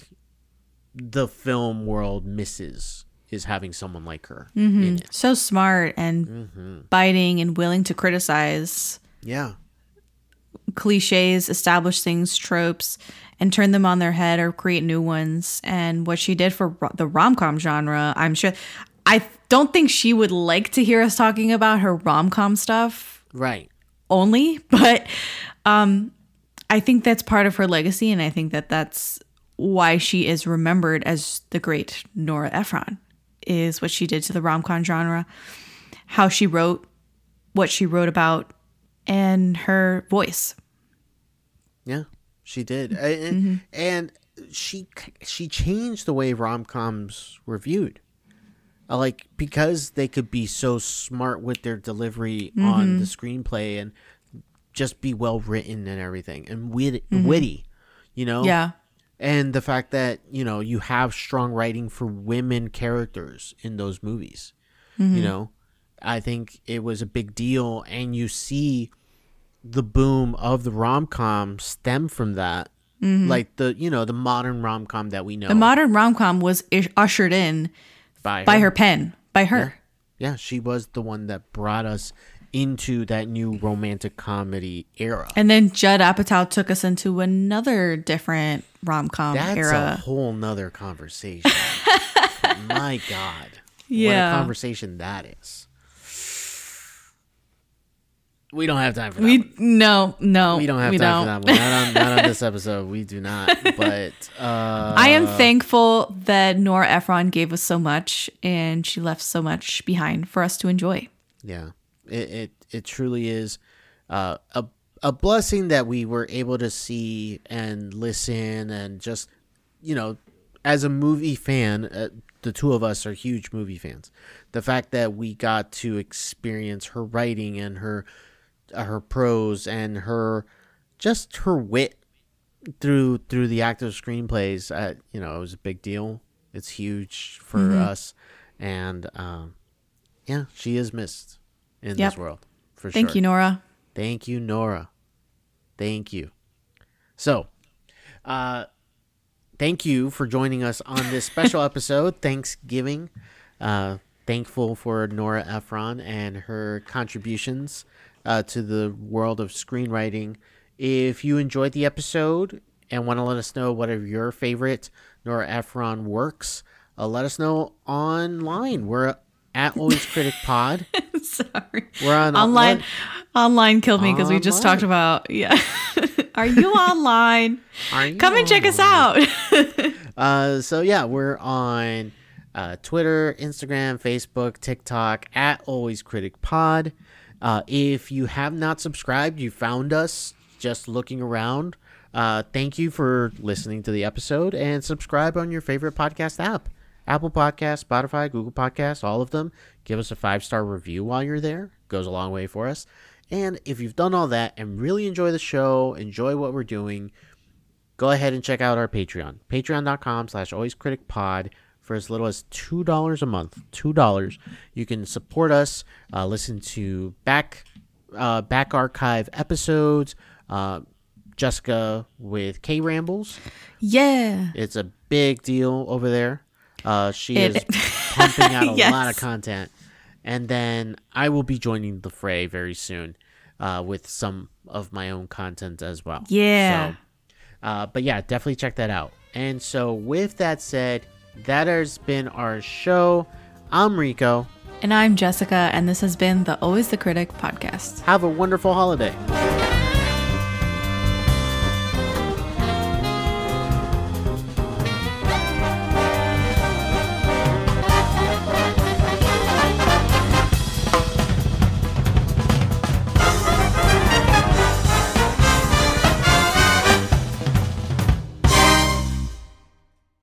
the film world misses, is having someone like her. Mm-hmm. In it. So smart and mm-hmm. biting and willing to criticize. Yeah. Cliches, establish things, tropes, and turn them on their head or create new ones. And what she did for the rom-com genre, I'm sure, I don't think she would like to hear us talking about her rom-com stuff. Right. Only, but um, I think that's part of her legacy. And I think that that's why she is remembered as the great Nora Ephron, is what she did to the rom-com genre, how she wrote, what she wrote about, and her voice. Yeah. She did, and, mm-hmm. and she she changed the way rom-coms were viewed, like, because they could be so smart with their delivery mm-hmm. on the screenplay and just be well written and everything, and witty, mm-hmm. witty, you know. Yeah. And the fact that, you know, you have strong writing for women characters in those movies, mm-hmm. you know, I think it was a big deal, and you see the boom of the rom-com stem from that. Mm-hmm. Like, the, you know, the modern rom-com that we know. The modern rom-com was ish- ushered in by her. by her pen, by her. Yeah. yeah, she was the one that brought us into that new romantic comedy era. And then Judd Apatow took us into another different rom-com That's era. That's a whole nother conversation. My God. Yeah. What a conversation that is. We don't have time for that we, one. No, no. We don't have we time don't. for that one. Not on, not on this episode. We do not. But uh, I am thankful that Nora Ephron gave us so much, and she left so much behind for us to enjoy. Yeah. It it, it truly is uh, a, a blessing that we were able to see and listen, and just, you know, as a movie fan, uh, the two of us are huge movie fans. The fact that we got to experience her writing and her... her prose and her just her wit through through the act of screenplays, uh, you know, it was a big deal. It's huge for mm-hmm. us, and um yeah, she is missed in yep. this world for thank sure. Thank you, Nora. Thank you, Nora. Thank you. So, uh, thank you for joining us on this special episode, Thanksgiving. Uh, thankful for Nora Ephron and her contributions Uh, to the world of screenwriting. If you enjoyed the episode and want to let us know what are your favorite Nora Ephron works, uh, let us know online. We're at Always Critic Pod. Sorry, we're on online. All- online killed me because we just talked about yeah. Are you online? Are you Come online? and check us out. uh, so yeah, we're on uh, Twitter, Instagram, Facebook, TikTok at Always Critic Pod. Uh, if you have not subscribed, you found us just looking around. Uh, thank you for listening to the episode, and subscribe on your favorite podcast app. Apple Podcasts, Spotify, Google Podcasts, all of them. Give us a five-star review while you're there. Goes a long way for us. And if you've done all that and really enjoy the show, enjoy what we're doing, go ahead and check out our Patreon. Patreon.com slash alwayscriticpod. For as little as two dollars a month, two dollars, you can support us, uh, listen to back uh, back archive episodes, uh, Jessica with K Rambles. Yeah. It's a big deal over there. Uh, she it, is pumping out a yes. lot of content. And then I will be joining the fray very soon uh, with some of my own content as well. Yeah. So, uh, but yeah, definitely check that out. And so with that said, that has been our show. I'm Rico. And I'm Jessica. And this has been the Always the Critic podcast. Have a wonderful holiday.